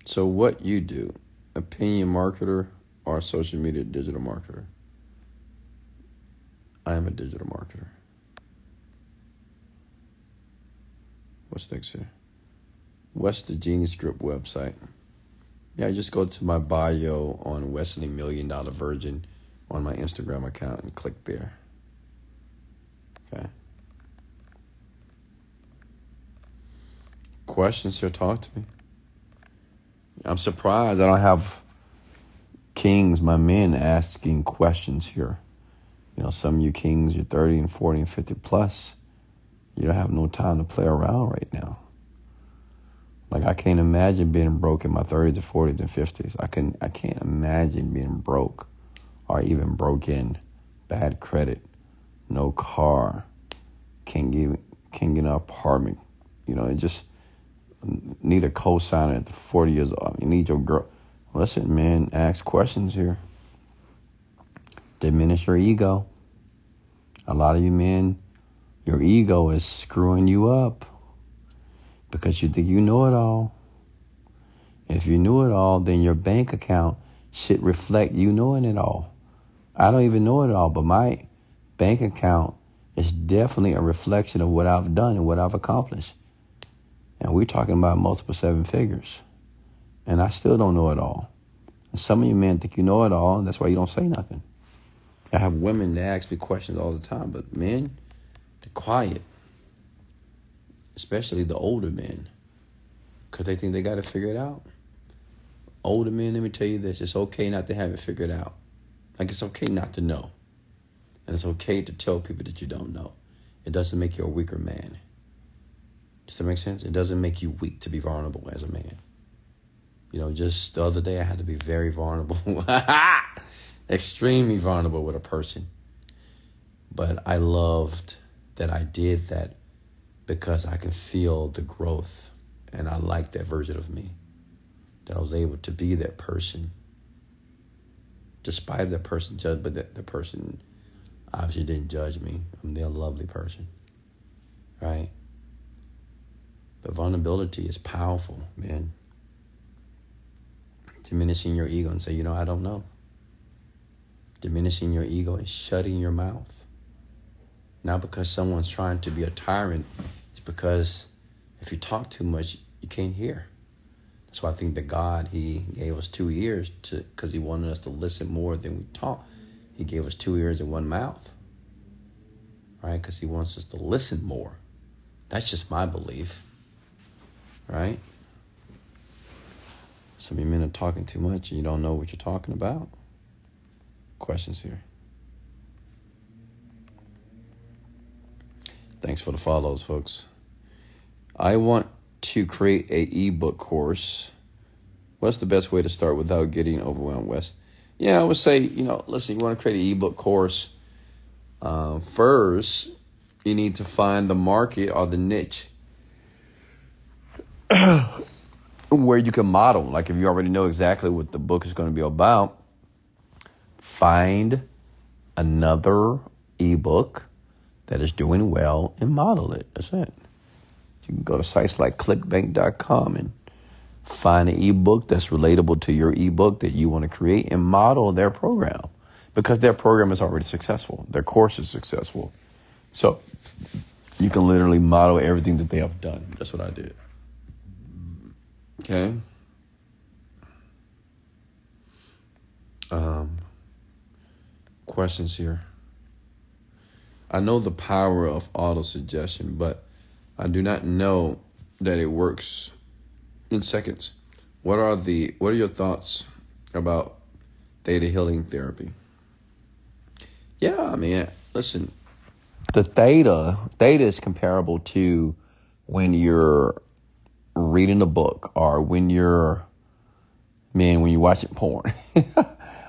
So what you do, opinion marketer or social media digital marketer? I am a digital marketer. What's next here? What's the Genie Script website? Yeah, just go to my bio on Wesley $1 Million Virgin on my Instagram account and click there. Okay. Questions here, talk to me. I'm surprised I don't have kings, my men, asking questions here. You know, some of you kings, you're 30 and 40 and 50 plus. You don't have no time to play around right now. Like, I can't imagine being broke in my 30s and 40s and 50s. I can't imagine being broke or even broken. Bad credit, no car, can't get an apartment. You know, it just... Need a co-signer at the 40 years old. You need your girl. Listen, man, ask questions here. Diminish your ego. A lot of you men, your ego is screwing you up because you think you know it all. If you knew it all, then your bank account should reflect you knowing it all. I don't even know it all, but my bank account is definitely a reflection of what I've done and what I've accomplished. And we're talking about multiple seven figures. And I still don't know it all. And some of you men think you know it all, and that's why you don't say nothing. I have women that ask me questions all the time, but men, they're quiet. Especially the older men, because they think they got to figure it out. Older men, let me tell you this, it's okay not to have it figured out. Like, it's okay not to know. And it's okay to tell people that you don't know. It doesn't make you a weaker man. Does that make sense? It doesn't make you weak to be vulnerable as a man. You know, just the other day I had to be very vulnerable. Extremely vulnerable with a person. But I loved that I did that because I can feel the growth. And I like that version of me. That I was able to be that person. Despite that person judged, but that the person obviously didn't judge me. I mean, they're a lovely person. Right? But vulnerability is powerful, man. Diminishing your ego and say, you know, I don't know. Diminishing your ego and shutting your mouth. Not because someone's trying to be a tyrant. It's because if you talk too much, you can't hear. That's why I think that God, he gave us 2 ears because he wanted us to listen more than we talk. He gave us 2 ears and 1 mouth. Right? Because he wants us to listen more. That's just my belief. Right? Some of you men are talking too much and you don't know what you're talking about. Questions here. Thanks for the follows, folks. I want to create an ebook course. What's the best way to start without getting overwhelmed, Wes? Yeah, I would say, you know, listen, you want to create an ebook course. First, you need to find the market or the niche where you can model. Like if you already know exactly what the book is going to be about, find another ebook that is doing well and model it. That's it. You can go to sites like ClickBank.com and find an ebook that's relatable to your ebook that you want to create and model their program because their program is already successful. Their course is successful. So you can literally model everything that they have done. That's what I did. Okay. Questions here. I know the power of auto suggestion, but I do not know that it works in seconds. What are your thoughts about theta healing therapy? Yeah, I mean, listen, the theta is comparable to when you're reading a book or when you're watching porn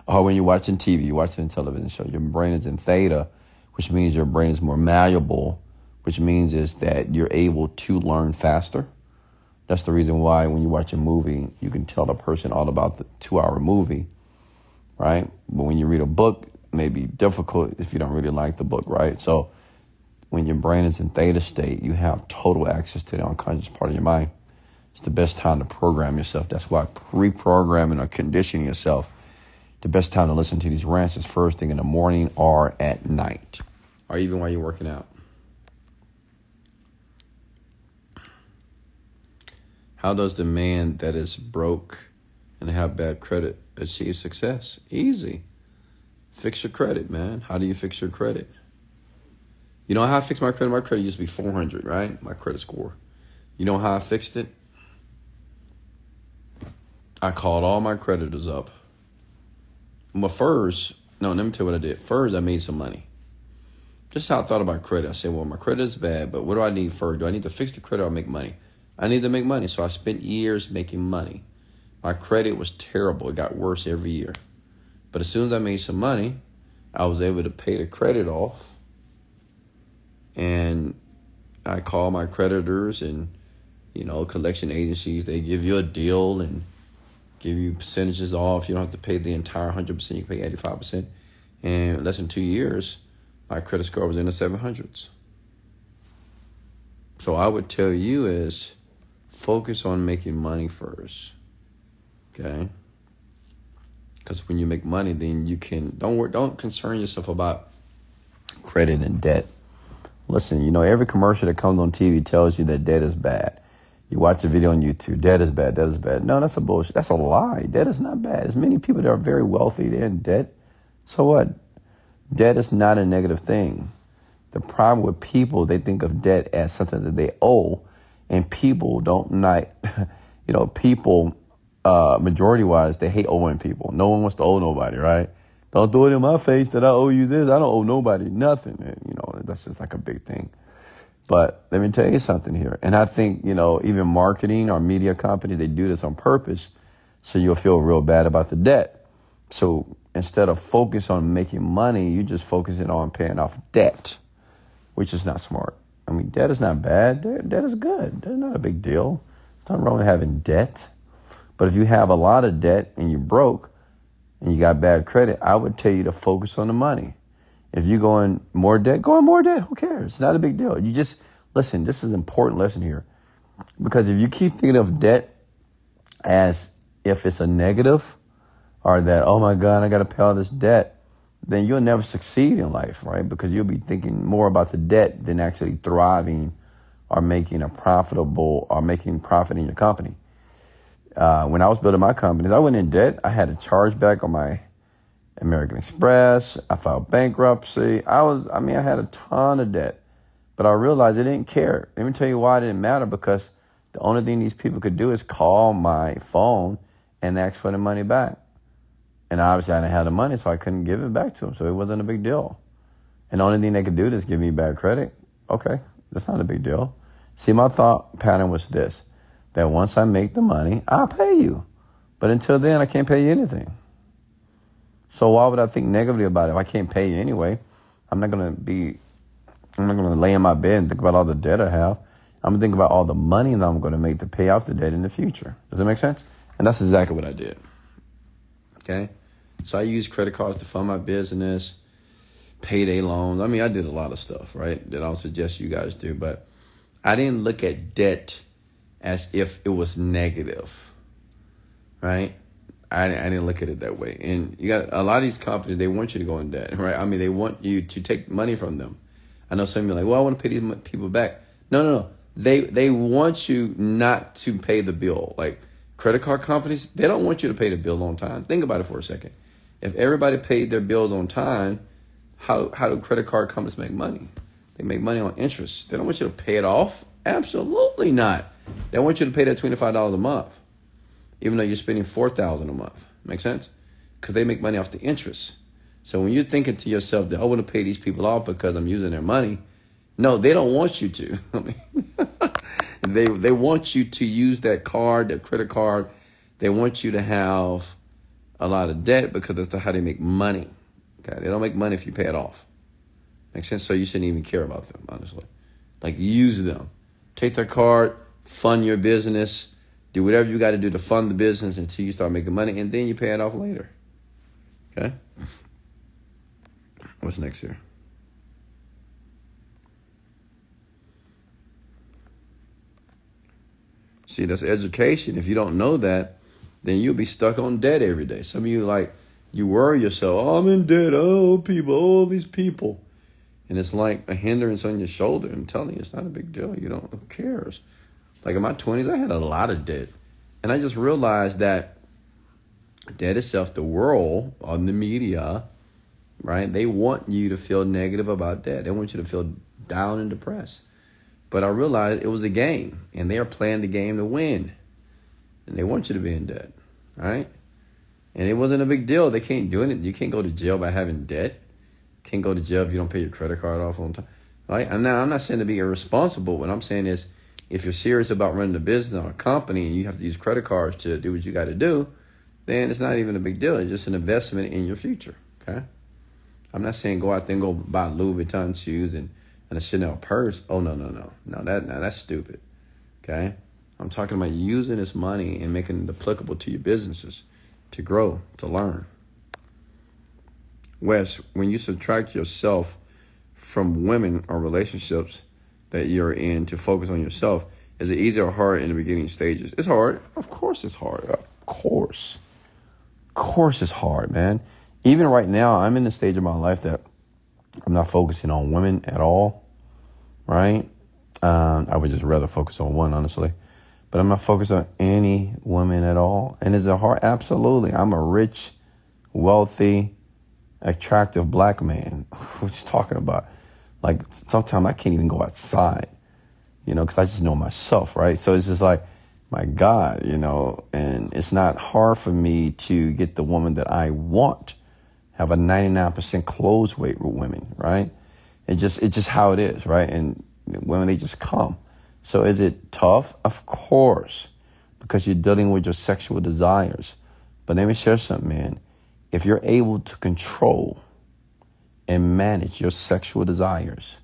or when you're watching TV, you're watching a television show. Your brain is in theta, which means your brain is more malleable, which means is that you're able to learn faster. That's the reason why when you watch a movie, you can tell the person all about the 2-hour movie, right? But when you read a book, it may be difficult if you don't really like the book, right? So when your brain is in theta state, you have total access to the unconscious part of your mind. It's the best time to program yourself. That's why reprogramming or conditioning yourself, the best time to listen to these rants is first thing in the morning or at night, or even while you're working out. How does the man that is broke and have bad credit achieve success? Easy. Fix your credit, man. How do you fix your credit? You know how I fixed my credit? My credit used to be 400, right? My credit score. You know how I fixed it? I called all my creditors up. Well, let me tell you what I did. First, I made some money. Just how I thought about credit. I said, well, my credit is bad, but what do I need first? Do I need to fix the credit or make money? I need to make money, so I spent years making money. My credit was terrible. It got worse every year. But as soon as I made some money, I was able to pay the credit off. And I call my creditors and, you know, collection agencies. They give you a deal and give you percentages off. You don't have to pay the entire 100%. You pay 85%. And in less than 2 years, My credit score was in the 700s. So I would tell you is focus on making money first. Okay? Because when you make money, then you can don't concern yourself about credit and debt. Listen, you know, every commercial that comes on TV tells you that debt is bad. You watch a video on YouTube, debt is bad, debt is bad. No, that's a bullshit. That's a lie. Debt is not bad. There's many people that are very wealthy, they're in debt. So what? Debt is not a negative thing. The problem with people, they think of debt as something that they owe, and people don't like, you know, people majority-wise, they hate owing people. No one wants to owe nobody, right? Don't throw it in my face that I owe you this. I don't owe nobody nothing. And, you know, that's just like a big thing. But let me tell you something here. And I think, you know, even marketing or media companies, they do this on purpose. So you'll feel real bad about the debt. So instead of focus on making money, you just focus it on paying off debt, which is not smart. I mean, debt is not bad. Debt is good. That's not a big deal. It's not wrong with having debt. But if you have a lot of debt and you're broke and you got bad credit, I would tell you to focus on the money. If you go in more debt, go in more debt. Who cares? It's not a big deal. You just, listen, this is an important lesson here. Because if you keep thinking of debt as if it's a negative or that, oh my God, I got to pay all this debt, then you'll never succeed in life, right? Because you'll be thinking more about the debt than actually thriving or making a profitable or making profit in your company. When I was building my companies, I went in debt. I had a chargeback on my American Express. I filed bankruptcy. I had a ton of debt, but I realized I didn't care. Let me tell you why it didn't matter, because the only thing these people could do is call my phone and ask for the money back. And obviously I didn't have the money, so I couldn't give it back to them. So it wasn't a big deal. And the only thing they could do is give me bad credit. Okay, that's not a big deal. See, my thought pattern was this: that once I make the money, I'll pay you. But until then, I can't pay you anything. So why would I think negatively about it? If I can't pay you anyway, I'm not going to lay in my bed and think about all the debt I have. I'm going to think about all the money that I'm going to make to pay off the debt in the future. Does that make sense? And that's exactly what I did. Okay? So I used credit cards to fund my business, payday loans. I mean, I did a lot of stuff, right, that I'll suggest you guys do. But I didn't look at debt as if it was negative, right? I didn't look at it that way. And you got a lot of these companies, they want you to go in debt, right? I mean, they want you to take money from them. I know some of you are like, well, I want to pay these people back. No. They want you not to pay the bill. Like credit card companies, they don't want you to pay the bill on time. Think about it for a second. If everybody paid their bills on time, how do credit card companies make money? They make money on interest. They don't want you to pay it off. Absolutely not. They want you to pay that $25 a month, even though you're spending $4,000 a month. Make sense? Because they make money off the interest. So when you're thinking to yourself that I want to pay these people off because I'm using their money, no, they don't want you to. I mean, they want you to use that card, that credit card. They want you to have a lot of debt because that's how they make money. Okay, they don't make money if you pay it off. Make sense? So you shouldn't even care about them, honestly. Like, use them. Take their card, fund your business, do whatever you got to do to fund the business until you start making money, and then you pay it off later. Okay? What's next here? See, that's education. If you don't know that, then you'll be stuck on debt every day. Some of you, like, you worry yourself, oh, I'm in debt, oh, people, all these people. And it's like a hindrance on your shoulder. I'm telling you, it's not a big deal. You don't, who cares? Like in my 20s, I had a lot of debt. And I just realized that debt itself, the world, on the media, right? They want you to feel negative about debt. They want you to feel down and depressed. But I realized it was a game. And they are playing the game to win. And they want you to be in debt, right? And it wasn't a big deal. They can't do anything. You can't go to jail by having debt. Can't go to jail if you don't pay your credit card off on time. Right? I'm not saying to be irresponsible. What I'm saying is, if you're serious about running a business or a company and you have to use credit cards to do what you got to do, then it's not even a big deal. It's just an investment in your future. Okay? I'm not saying go out there and go buy Louis Vuitton shoes and a Chanel purse. Oh, no. No, that's stupid. Okay? I'm talking about using this money and making it applicable to your businesses to grow, to learn. Wes, when you subtract yourself from women or relationships that you're in to focus on yourself? Is it easy or hard in the beginning stages? It's hard. Of course it's hard. Of course it's hard, man. Even right now, I'm in the stage of my life that I'm not focusing on women at all, right? I would just rather focus on one, honestly. But I'm not focused on any woman at all. And is it hard? Absolutely. I'm a rich, wealthy, attractive black man. What you talking about? Like, sometimes I can't even go outside, you know, because I just know myself, right? So it's just like, my God, you know, and it's not hard for me to get the woman that I want. Have a 99% close rate with women, right? It's just how it is, right? And women, they just come. So is it tough? Of course, because you're dealing with your sexual desires. But let me share something, man. If you're able to control and manage your sexual desires,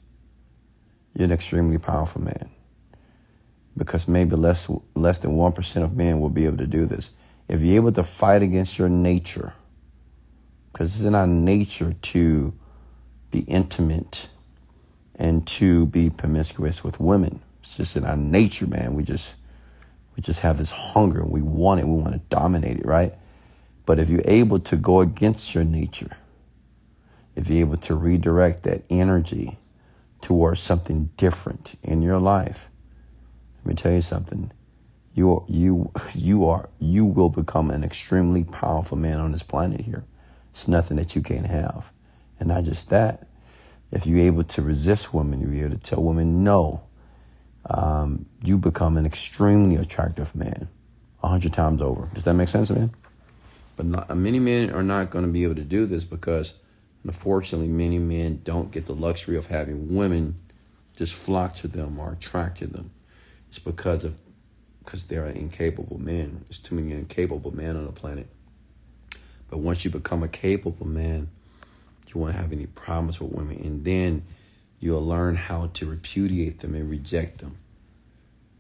you're an extremely powerful man. Because maybe less than 1% of men will be able to do this. If you're able to fight against your nature, because it's in our nature to be intimate and to be promiscuous with women. It's just in our nature, man. We just have this hunger. We want it. We want to dominate it, right? But if you're able to go against your nature, if you're able to redirect that energy towards something different in your life, let me tell you something. You will become an extremely powerful man on this planet here. It's nothing that you can't have. And not just that, if you're able to resist women, you're able to tell women no, you become an extremely attractive man 100 times over. Does that make sense, man? But many men are not going to be able to do this because, unfortunately, many men don't get the luxury of having women just flock to them or attract to them. It's because they're incapable men. There's too many incapable men on the planet. But once you become a capable man, you won't have any problems with women. And then you'll learn how to repudiate them and reject them.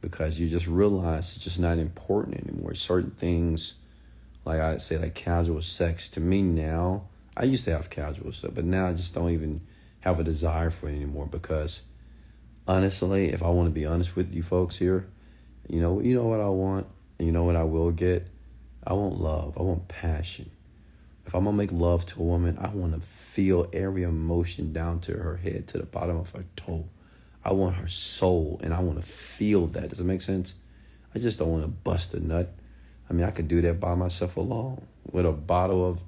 Because you just realize it's just not important anymore. Certain things, like I say, like casual sex, to me now, I used to have casual sex, but now I just don't even have a desire for it anymore. Because honestly, if I want to be honest with you folks here, you know what I want, and you know what I will get? I want love. I want passion. If I'm going to make love to a woman, I want to feel every emotion down to her head, to the bottom of her toe. I want her soul, and I want to feel that. Does it make sense? I just don't want to bust a nut. I mean, I could do that by myself alone with a bottle of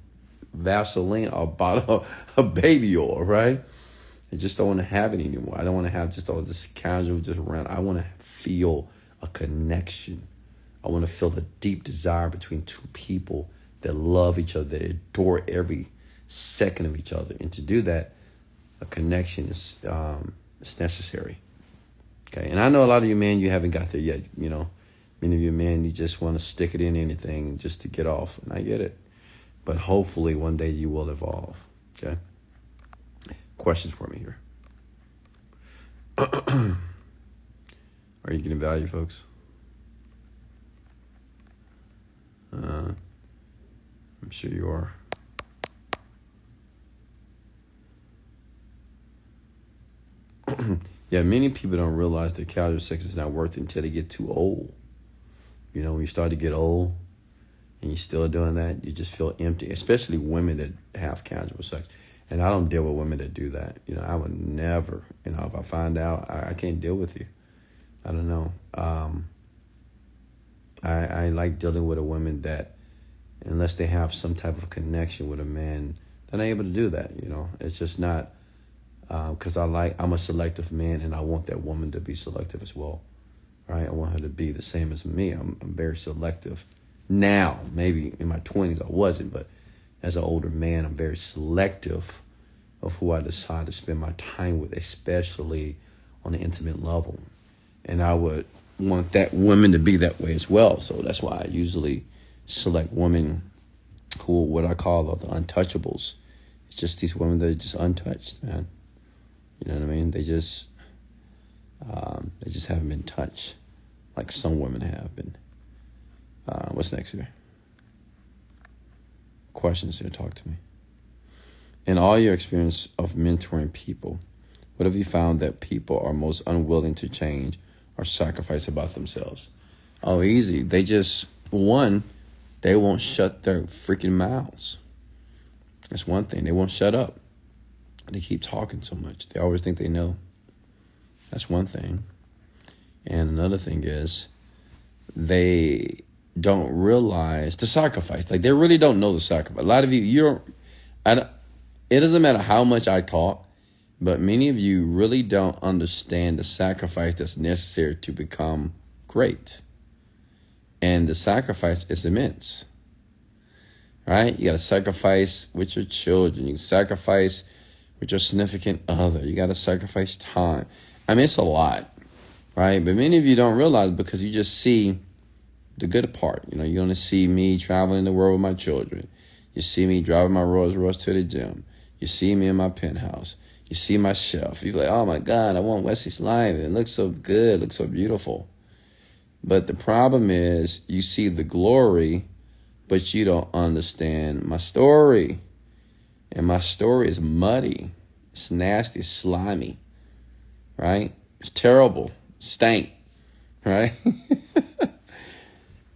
Vaseline or a bottle of baby oil, right? I just don't want to have it anymore. I don't want to have just all this casual, just around. I want to feel a connection. I want to feel the deep desire between two people that love each other, that adore every second of each other. And to do that, a connection is it's necessary. Okay, and I know a lot of you men, you haven't got there yet. You know, many of you men, you just want to stick it in anything just to get off, and I get it. But hopefully one day you will evolve. Okay, questions for me here. Are you getting value, folks? I'm sure you are. Yeah, many people don't realize that casual sex is not worth it until they get too old. You know, when you start to get old and you're still doing that, you just feel empty, especially women that have casual sex. And I don't deal with women that do that. You know, I would never, you know, if I find out, I can't deal with you. I don't know. I like dealing with a woman that, unless they have some type of connection with a man, they're not able to do that, you know. It's just not, because I'm a selective man, and I want that woman to be selective as well, right? I want her to be the same as me. I'm very selective now. Maybe in my 20s I wasn't, but as an older man, I'm very selective of who I decide to spend my time with, especially on an intimate level. And I would want that woman to be that way as well. So that's why I usually select women who are what I call the untouchables. It's just these women that are just untouched, man. You know what I mean? They just haven't been touched like some women have been. What's next here? Questions here, talk to me. In all your experience of mentoring people, What have you found that people are most unwilling to change or sacrifice about themselves? Oh, easy. They just, one, they won't shut their freaking mouths. That's one thing. They won't shut up. They keep talking so much. They always think they know. That's one thing. And another thing is they don't realize the sacrifice. Like, they really don't know the sacrifice. A lot of you, it doesn't matter how much I talk, but many of you really don't understand the sacrifice that's necessary to become great. And the sacrifice is immense, right? You got to sacrifice with your children. You can sacrifice with your significant other. You got to sacrifice time. I mean, it's a lot, right? But many of you don't realize because you just see the good part. You know, you only see me traveling the world with my children. You see me driving my Rolls Royce to the gym. You see me in my penthouse. You see my chef. You're like, oh my God, I want Wesley's life. It looks so good. It looks so beautiful. But the problem is you see the glory, but you don't understand my story. And my story is muddy. It's nasty. It's slimy. Right? It's terrible. Stank. Right?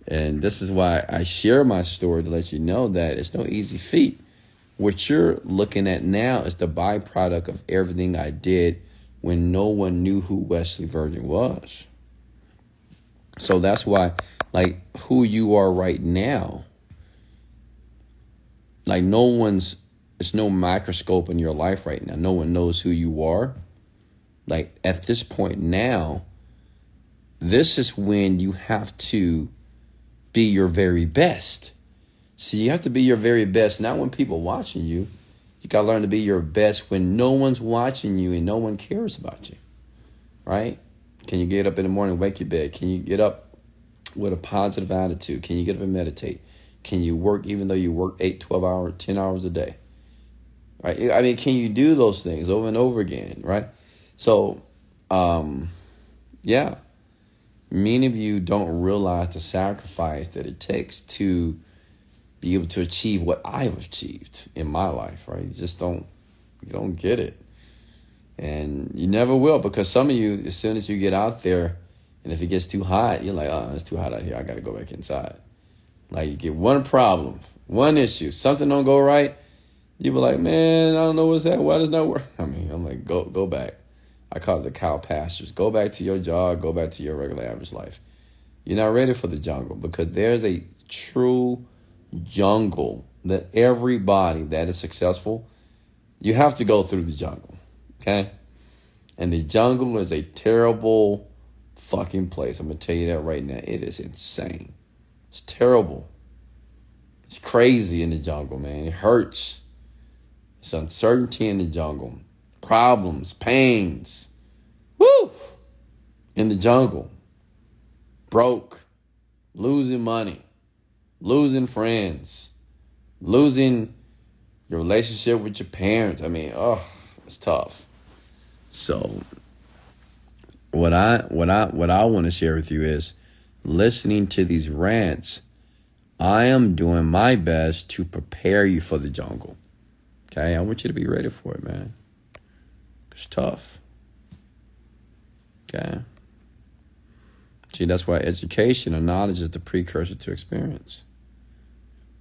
And this is why I share my story, to let you know that it's no easy feat. What you're looking at now is the byproduct of everything I did when no one knew who Wesley Virgin was. So that's why, like, who you are right now, like, it's no microscope in your life right now. No one knows who you are. Like, at this point now, this is when you have to be your very best. So you have to be your very best, not when people watching you. You got to learn to be your best when no one's watching you and no one cares about you, right? Can you get up in the morning and wake your bed? Can you get up with a positive attitude? Can you get up and meditate? Can you work even though you work 8, 12 hours, 10 hours a day, right? I mean, can you do those things over and over again, right? So, yeah. Many of you don't realize the sacrifice that it takes to be able to achieve what I've achieved in my life, right? You don't get it. And you never will, because some of you, as soon as you get out there, and if it gets too hot, you're like, oh, it's too hot out here. I got to go back inside. Like, you get one problem, one issue, something don't go right. You be like, man, I don't know what's that. Why does it not work? I mean, I'm like, go back. I call it the cow pastures. Go back to your job. Go back to your regular average life. You're not ready for the jungle, because there's a true jungle that everybody that is successful, you have to go through the jungle, okay? And the jungle is a terrible fucking place. I'm going to tell you that right now. It is insane. It's terrible. It's crazy in the jungle, man. It hurts. It's uncertainty in the jungle. Problems, pains, woo, in the jungle, broke, losing money, losing friends, losing your relationship with your parents. I mean, oh, it's tough. So what I want to share with you is, listening to these rants, I am doing my best to prepare you for the jungle. Okay, I want you to be ready for it, man. It's tough. Okay. See, that's why education or knowledge is the precursor to experience.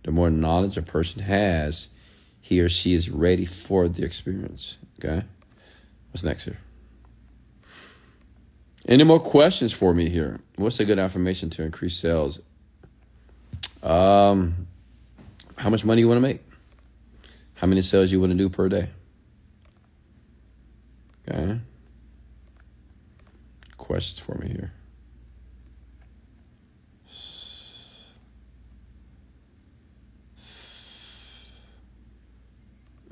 The more knowledge a person has, he or she is ready for the experience. Okay. What's next here? Any more questions for me here? What's a good affirmation to increase sales? How much money you want to make? How many sales you want to do per day? Okay. Questions for me here.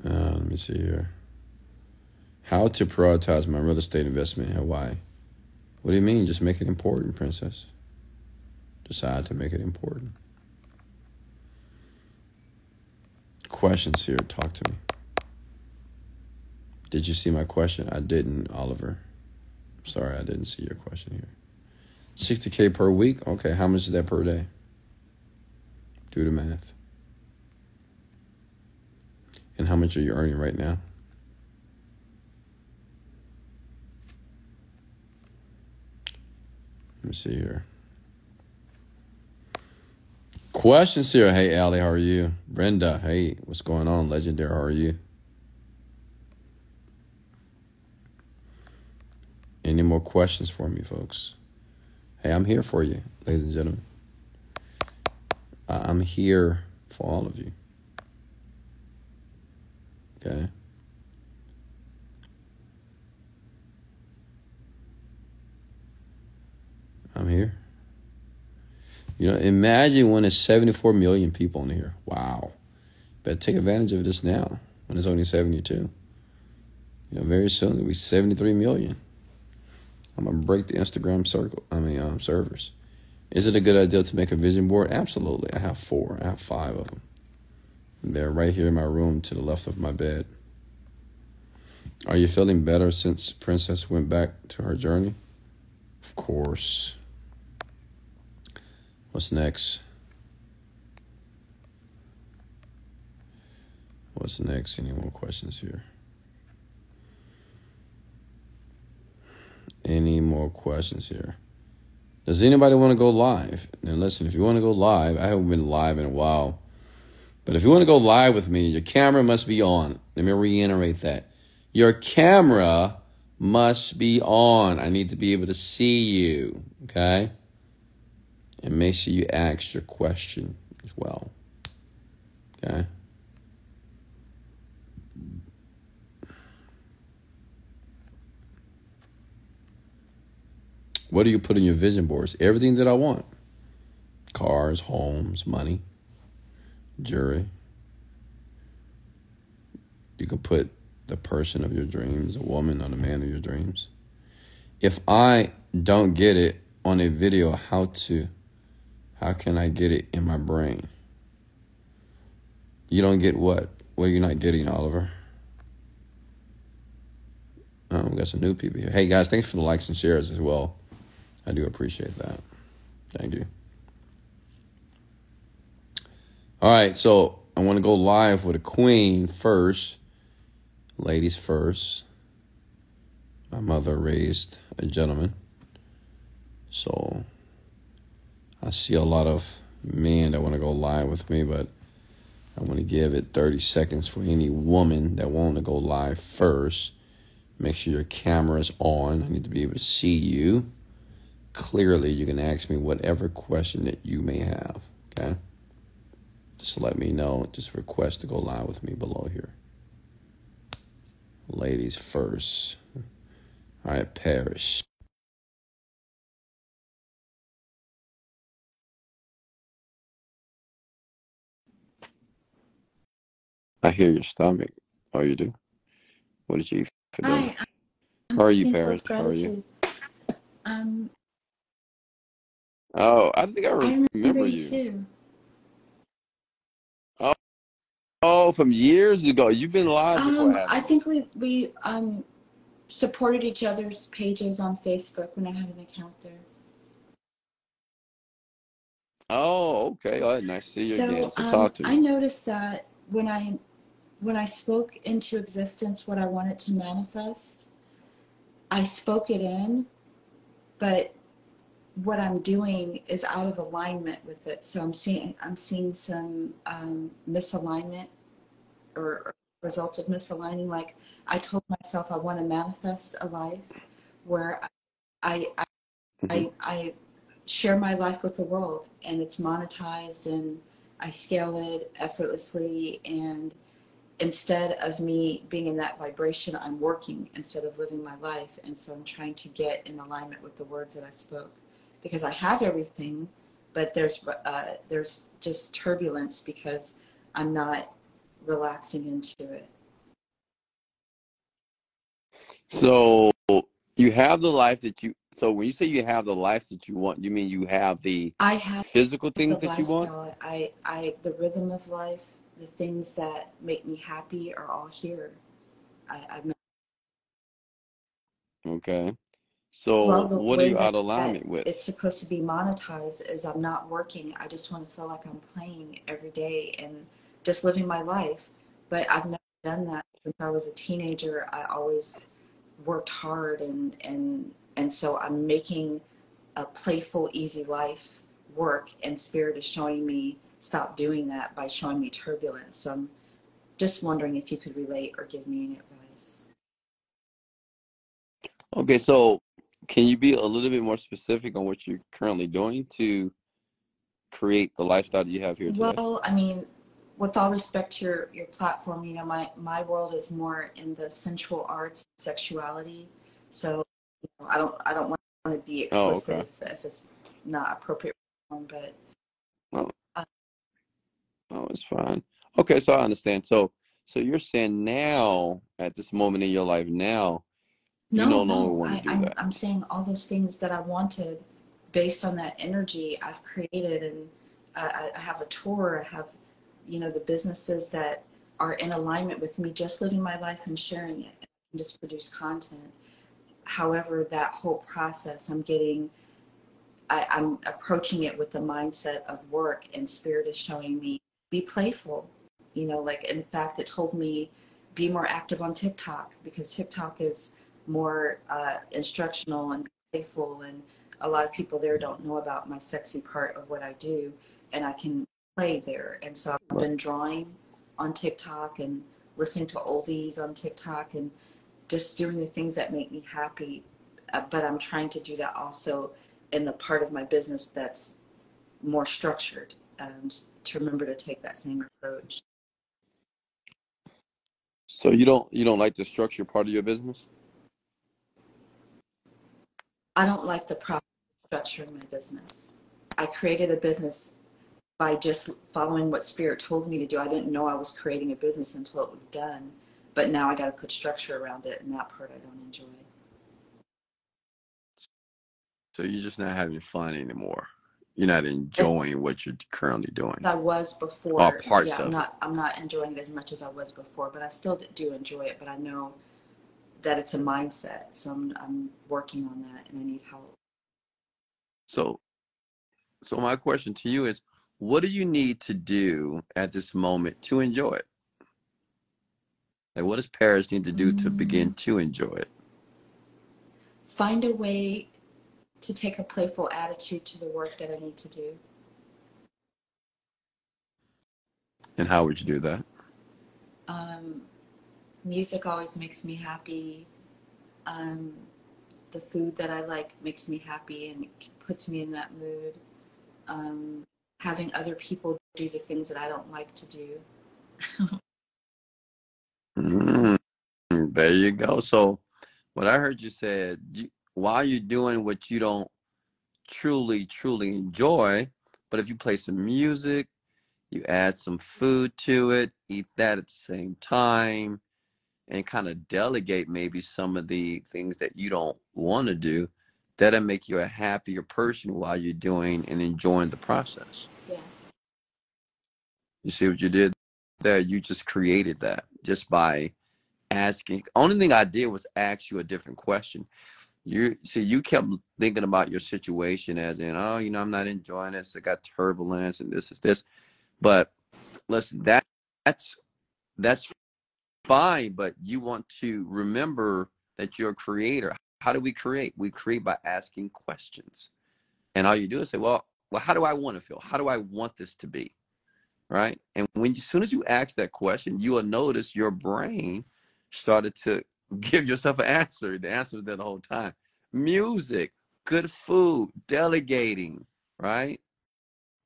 Let me see here. How to prioritize my real estate investment in Hawaii. What do you mean? Just make it important, princess. Decide to make it important. Questions here. Talk to me. Did you see my question? I didn't, Oliver. I'm sorry, I didn't see your question here. $60K per week? Okay, how much is that per day? Do the math. And how much are you earning right now? Let me see here. Questions here. Hey, Allie, how are you? Brenda, hey, what's going on? Legendary, how are you? Any more questions for me, folks? Hey, I'm here for you, ladies and gentlemen. I'm here for all of you. Okay. I'm here. You know, imagine when there's 74 million people in here. Wow. Better take advantage of this now when it's only 72. You know, very soon it'll be 73 million. I'm going to break the Instagram servers. Is it a good idea to make a vision board? Absolutely. I have 5 of them. And they're right here in my room to the left of my bed. Are you feeling better since Princess went back to her journey? Of course. What's next? What's next? Any more questions here? Any more questions here? Does anybody want to go live? Now, listen, if you want to go live, I haven't been live in a while. But if you want to go live with me, your camera must be on. Let me reiterate that. Your camera must be on. I need to be able to see you, okay? And make sure you ask your question as well, okay? What do you put in your vision boards? Everything that I want. Cars, homes, money, jewelry. You can put the person of your dreams, the woman or the man of your dreams. If I don't get it on a video, how can I get it in my brain? You don't get what? What are you not getting, Oliver? We got some new people here. Hey, guys, thanks for the likes and shares as well. I do appreciate that. Thank you. All right, so I want to go live with a queen first. Ladies first. My mother raised a gentleman. So I see a lot of men that want to go live with me, but I want to give it 30 seconds for any woman that want to go live first. Make sure your camera's on. I need to be able to see you. Clearly, you can ask me whatever question that you may have, okay? Just let me know. Just request to go live with me below here. Ladies first. All right, Paris. I hear your stomach. Oh, you do? What did you eat for dinner? How are you, Paris? How are you? Oh, I think I remember you. Too. Oh, from years ago. You've been live before. I think we supported each other's pages on Facebook when I had an account there. Oh, okay. All right, nice to see you again. Nice to talk to you. I noticed that when I spoke into existence what I wanted to manifest, I spoke it in, but what I'm doing is out of alignment with it. So I'm seeing some misalignment or results of misaligning. Like I told myself I want to manifest a life where I share my life with the world and it's monetized and I scale it effortlessly. And instead of me being in that vibration, I'm working instead of living my life. And so I'm trying to get in alignment with the words that I spoke. Because I have everything, but there's just turbulence because I'm not relaxing into it. So you have the life that you. So when you say you have the life that you want, you mean you have the. I have physical things that you want. I the rhythm of life, the things that make me happy are all here. I've. Okay. So what are you out of alignment with? It's supposed to be monetized is I'm not working. I just want to feel like I'm playing every day and just living my life. But I've never done that since I was a teenager. I always worked hard and so I'm making a playful, easy life work, and Spirit is showing me stop doing that by showing me turbulence. So I'm just wondering if you could relate or give me any advice. Okay, so can you be a little bit more specific on what you're currently doing to create the lifestyle that you have here today? Well, I mean, with all respect to your platform, you know, my world is more in the sensual arts, sexuality. So you know, I don't want to be explicit. Oh, okay. if it's not appropriate, but oh, it's fine. Okay, so I understand. So you're saying now, at this moment in your life now, you no longer want to do that. I'm saying all those things that I wanted, based on that energy I've created, and I have a tour. I have, you know, the businesses that are in alignment with me, just living my life and sharing it, and just produce content. However, that whole process, I'm approaching it with the mindset of work, and Spirit is showing me, be playful. You know, like, in fact, it told me be more active on TikTok, because TikTok is more instructional and playful, and a lot of people there don't know about my sexy part of what I do, and I can play there. And so I've been drawing on TikTok and listening to oldies on TikTok and just doing the things that make me happy. But I'm trying to do that also in the part of my business that's more structured, to remember to take that same approach. So you don't like the structure part of your business? I don't like the process of structuring my business. I created a business by just following what Spirit told me to do. I didn't know I was creating a business until it was done, but now I got to put structure around it, and that part I don't enjoy. So you're just not having fun anymore. You're not enjoying what you're currently doing. I was before. All parts of it. I'm not enjoying it as much as I was before, but I still do enjoy it. But I know that it's a mindset, so I'm working on that, and I need help. So my question to you is, what do you need to do at this moment to enjoy it? Like, what does Paris need to do to begin to enjoy it? Find a way to take a playful attitude to the work that I need to do. And how would you do that? Music always makes me happy. The food that I like makes me happy and puts me in that mood. Having other people do the things that I don't like to do. There you go. So what I heard you said, while you're doing what you don't truly enjoy, but if you play some music, you add some food to it, eat that at the same time, and kind of delegate maybe some of the things that you don't want to do, that'll make you a happier person while you're doing and enjoying the process. Yeah. You see what you did there? You just created that just by asking. Only thing I did was ask you a different question. You kept thinking about your situation as in, oh, you know, I'm not enjoying this. I got turbulence and this is this. But listen, that's fine, but you want to remember that you're a creator. How do we create? We create by asking questions. And all you do is say, well, how do I want to feel? How do I want this to be? Right? And as soon as you ask that question, you will notice your brain started to give yourself an answer. The answer was there the whole time. Music, good food, delegating, right?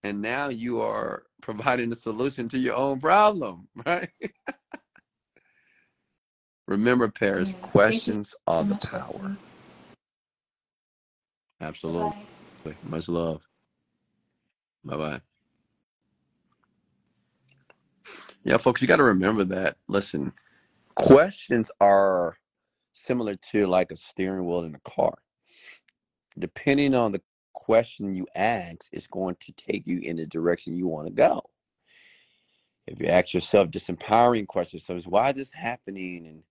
And now you are providing a solution to your own problem, right? Remember, Paris, questions are the power. Absolutely. Bye-bye. Much love. Bye-bye. Yeah, folks, you got to remember that. Listen, questions are similar to like a steering wheel in a car. Depending on the question you ask, it's going to take you in the direction you want to go. If you ask yourself disempowering questions, so why is this happening? And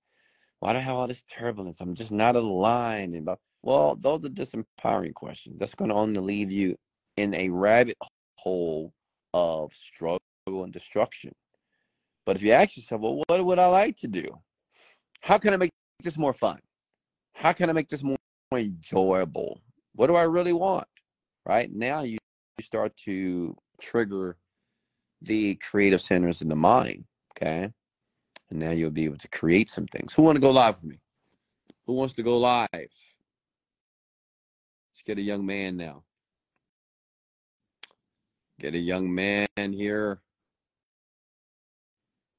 why do I have all this turbulence? I'm just not aligned. Well, those are disempowering questions. That's going to only leave you in a rabbit hole of struggle and destruction. But if you ask yourself, well, what would I like to do? How can I make this more fun? How can I make this more enjoyable? What do I really want? Right now, you start to trigger the creative centers in the mind, okay? And now you'll be able to create some things. Who want to go live with me? Who wants to go live? Let's get a young man now. Get a young man here.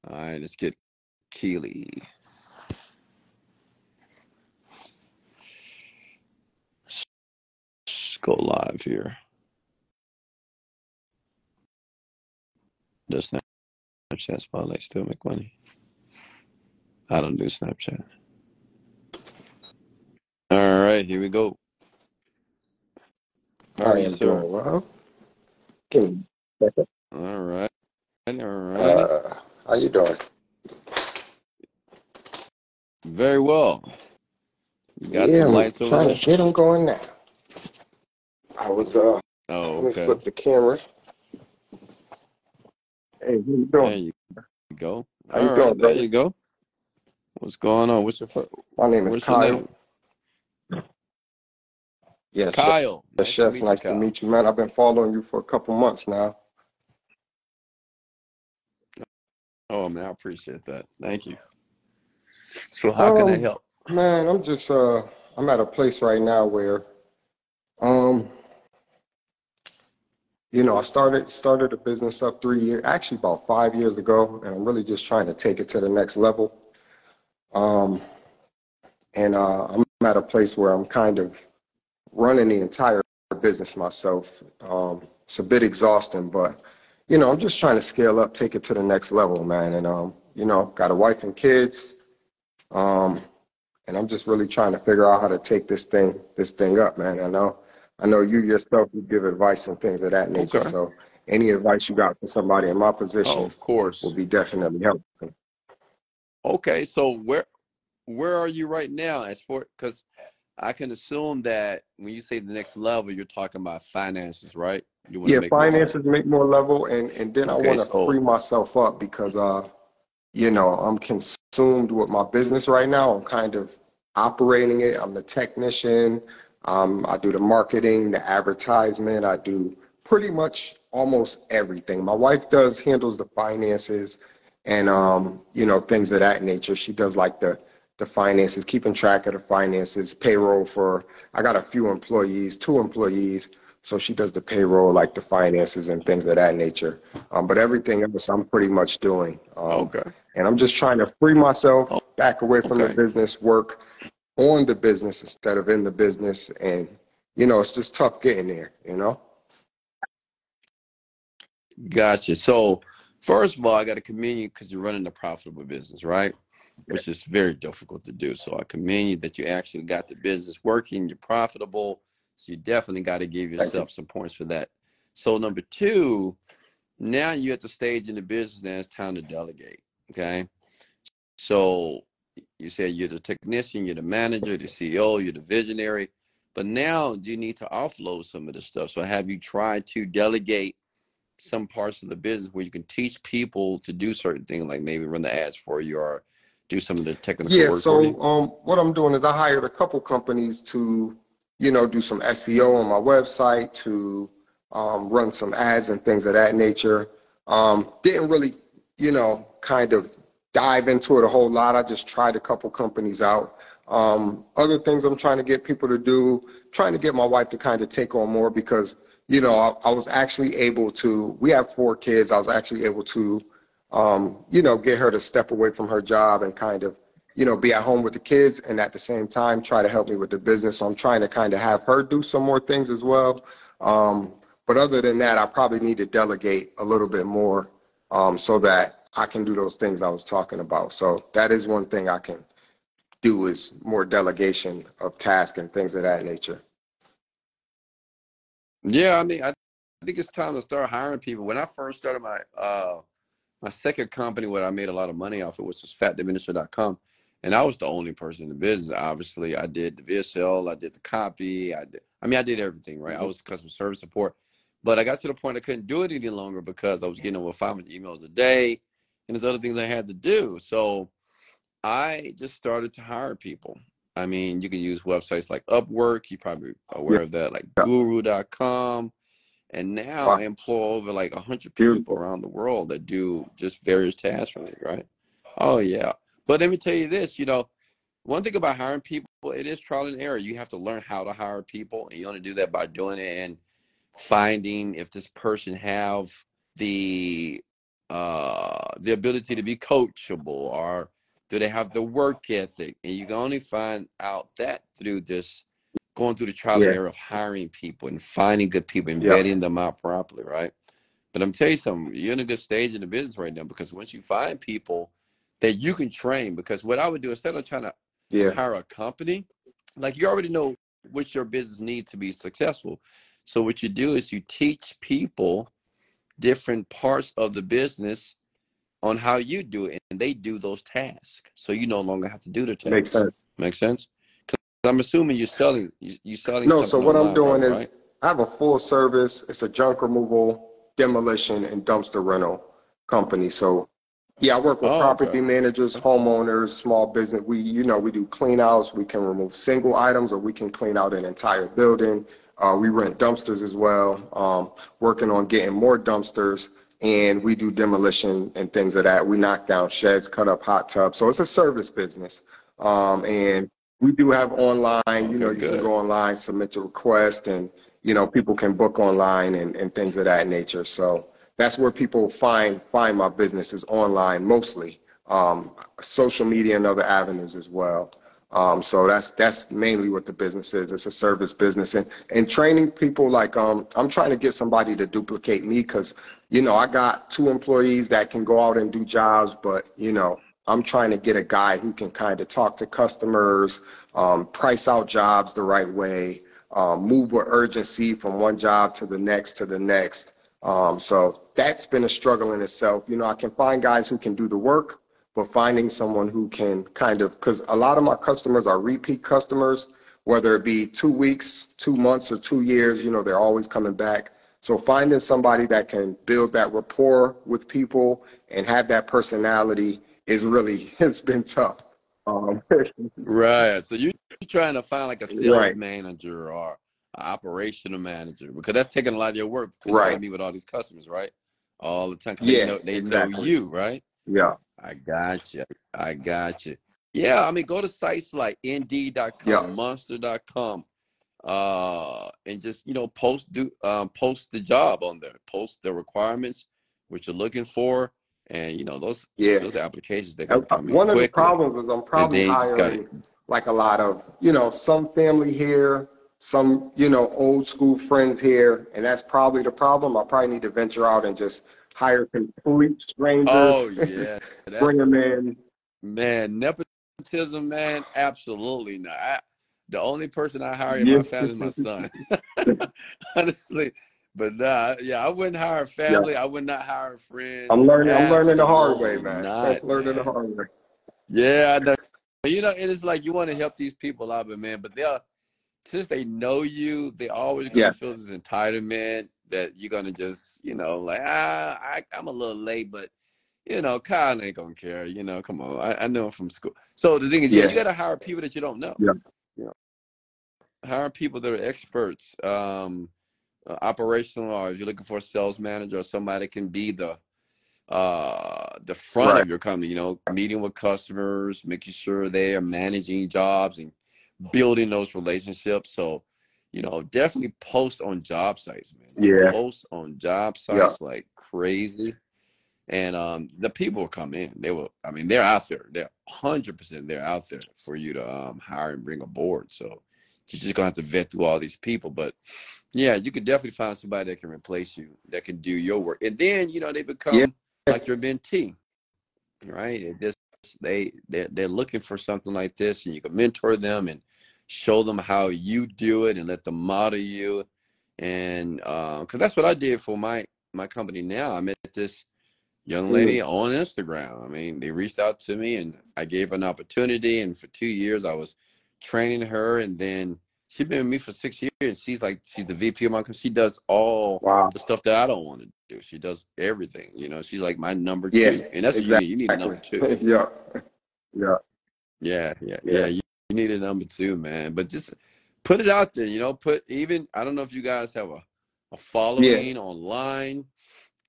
All right, let's get Keely. Let's go live here. Does Snapchat Spotlight still make money? I don't do Snapchat. All right, here we go. All right, so wow. Okay. All right. All right. How you doing? Very well. You got some lights over there? Yeah, I'm trying to get them going now. I was let me flip the camera. Hey, how you doing? There you go. How you doing, brother? There you go. What's going on? What's your first? My name is Kyle. Yes, Kyle. Chef, nice to meet you, man. I've been following you for a couple months now. Oh, man, I appreciate that. Thank you. So how can I help? Man, I'm just, I'm at a place right now where, you know, I started a business up 3 years, actually about 5 years ago, and I'm really just trying to take it to the next level. I'm at a place where I'm kind of running the entire business myself. It's a bit exhausting, but, you know, I'm just trying to scale up, take it to the next level, man. And, you know, got a wife and kids, and I'm just really trying to figure out how to take this thing up, man. I know you yourself, you give advice and things of that nature. Okay. So any advice you got for somebody in my position, of course, will be definitely helpful. Okay, so where are you right now? As for, because I can assume that when you say the next level, you're talking about finances, right? You want finances, make more level, and then okay, I want to free myself up because, you know, I'm consumed with my business right now. I'm kind of operating it. I'm the technician. I do the marketing, the advertisement. I do pretty much almost everything. My wife handles the finances and, you know, things of that nature. She does like the finances, keeping track of the finances, payroll for, I got a few employees, 2 employees. So she does the payroll, like the finances and things of that nature. But everything else I'm pretty much doing. Okay. And I'm just trying to free myself back away from the business, work on the business instead of in the business. And, you know, it's just tough getting there, you know? Gotcha. So first of all, I got to commend you because you're running a profitable business, right? Yeah. Which is very difficult to do. So I commend you that you actually got the business working, you're profitable. So you definitely got to give yourself some points for that. So number two, now you're at the stage in the business now it's time to delegate, okay? So you said you're the technician, you're the manager, the CEO, you're the visionary, but now you need to offload some of this stuff. So have you tried to delegate some parts of the business where you can teach people to do certain things, like maybe run the ads for you or do some of the technical work? Yeah, so what I'm doing is I hired a couple companies to, you know, do some SEO on my website, to run some ads and things of that nature. Didn't really, you know, kind of dive into it a whole lot. I just tried a couple companies out. Other things I'm trying to get people to do, trying to get my wife to kind of take on more because, you know, I was actually able to, we have 4 kids. I was actually able to, you know, get her to step away from her job and kind of, you know, be at home with the kids and at the same time try to help me with the business. So I'm trying to kind of have her do some more things as well. But other than that, I probably need to delegate a little bit more so that I can do those things I was talking about. So that is one thing I can do is more delegation of tasks and things of that nature. Yeah, I mean, I think it's time to start hiring people. When I first started my my second company, what I made a lot of money off of, which was fatadminister.com, and I was the only person in the business. Obviously, I did the VSL, I did the copy, I did everything, right? I was customer service support, but I got to the point I couldn't do it any longer because I was getting over 500 emails a day. And there's other things I had to do. So I just started to hire people. I mean, you can use websites like Upwork. You're probably aware of that, like Guru.com. And now I employ over like 100 people around the world that do just various tasks for me, right? Oh, yeah. But let me tell you this, you know, one thing about hiring people, it is trial and error. You have to learn how to hire people, and you only do that by doing it and finding if this person have the ability to be coachable, or do they have the work ethic? And you can only find out that through this, going through the trial and error of hiring people and finding good people and vetting them out properly, right? But I'm telling you something, you're in a good stage in the business right now, because once you find people that you can train, because what I would do, instead of trying to hire a company, like you already know what your business needs to be successful. So what you do is you teach people different parts of the business on how you do it, and they do those tasks. So you no longer have to do the tasks. Makes sense. Makes sense? Because I'm assuming you're selling, No, so what I'm doing is I have a full service. It's a junk removal, demolition, and dumpster rental company. So yeah, I work with property managers, homeowners, small business. We, you know, we do clean outs. We can remove single items, or we can clean out an entire building. We rent dumpsters as well, working on getting more dumpsters, and we do demolition and things of that. We knock down sheds, cut up hot tubs. So it's a service business. And we do have online, you know, you can go online, submit your request, and, you know, people can book online and things of that nature. So that's where people find my business, is online mostly, social media and other avenues as well. So that's mainly what the business is. It's a service business, and training people. Like, I'm trying to get somebody to duplicate me, because, you know, I got 2 employees that can go out and do jobs, but, you know, I'm trying to get a guy who can kind of talk to customers, price out jobs the right way, move with urgency from one job to the next So that's been a struggle in itself. You know, I can find guys who can do the work, but finding someone who can kind of, because a lot of my customers are repeat customers, whether it be 2 weeks, 2 months, or 2 years, you know, they're always coming back. So finding somebody that can build that rapport with people and have that personality is really, it's been tough. Right. So you're trying to find like a sales manager or an operational manager, because that's taking a lot of your work. Right. You meet with all these customers, right? All the time. Yeah, they know you, right? Yeah. I got you. Yeah, I mean, go to sites like Indeed.com, monster.com, and just, you know, post the job on there, post the requirements, what you're looking for, and, you know, those applications that can come in quickly. One of the problems is I'm probably hiring like a lot of, you know, some family here, some, you know, old school friends here, and that's probably the problem. I probably need to venture out and just hire complete strangers. Oh yeah, bring them in. Man, nepotism, man, absolutely not. The only person I hire in my family is my son, honestly. But I wouldn't hire family. I would not hire friends. I'm learning the hard way, man. I'm learning the hard way. Yeah, I know. You know, it is like you want to help these people out, but since they know you, they always gonna feel this entitlement that you're gonna just, you know, like, I'm a little late, but, you know, Kyle ain't gonna care, you know, come on, I know him from school. So the thing is, you gotta hire people that you don't know. Yeah. You know, hire people that are experts, operational, or if you're looking for a sales manager or somebody that can be the front of your company, you know, meeting with customers, making sure they are managing jobs and building those relationships. So, you know, definitely post on job sites, man. Yeah. Post on job sites like crazy. And the people will come in. They will, I mean, they're out there. They're 100% they're out there for you to hire and bring aboard. So you're just gonna have to vet through all these people. But yeah, you could definitely find somebody that can replace you, that can do your work. And then, you know, they become like your mentee, right? They're looking for something like this, and you can mentor them and show them how you do it and let them model you. And because that's what I did for my company now. I met this young lady on Instagram. I mean, they reached out to me and I gave her an opportunity, and for 2 years I was training her, and then she's been with me for 6 years, and she's the VP of my company. She does all the stuff that I don't want to do. She does everything, you know. She's like my number two, and that's what you need. You need a number two. Yeah. You need a number two, man. But just put it out there, you know. Put even, I don't know if you guys have a following online.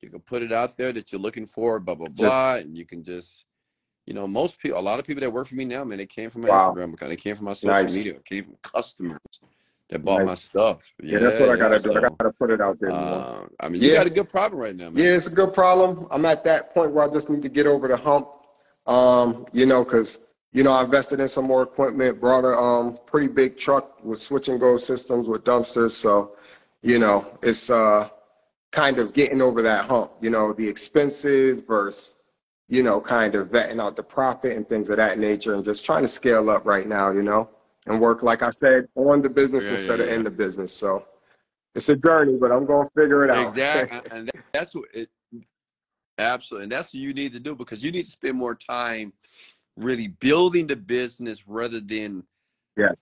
You can put it out there that you're looking for, blah, blah, blah. And you can just, you know, most people, a lot of people that work for me now, man, they came from my Instagram account. They came from my social media. It came from customers that bought my stuff. Yeah, that's what I got to do. I got to put it out there. I mean, you got a good problem right now, man. Yeah, it's a good problem. I'm at that point where I just need to get over the hump, you know, because, you know, I invested in some more equipment, brought a pretty big truck with switch and go systems with dumpsters. So, you know, it's kind of getting over that hump, you know, the expenses versus, you know, kind of vetting out the profit and things of that nature, and just trying to scale up right now, you know, and work, like I said, on the business instead of in the business. So it's a journey, but I'm going to figure it out. Exactly. And that's what it, absolutely. And that's what you need to do, because you need to spend more time really building the business rather than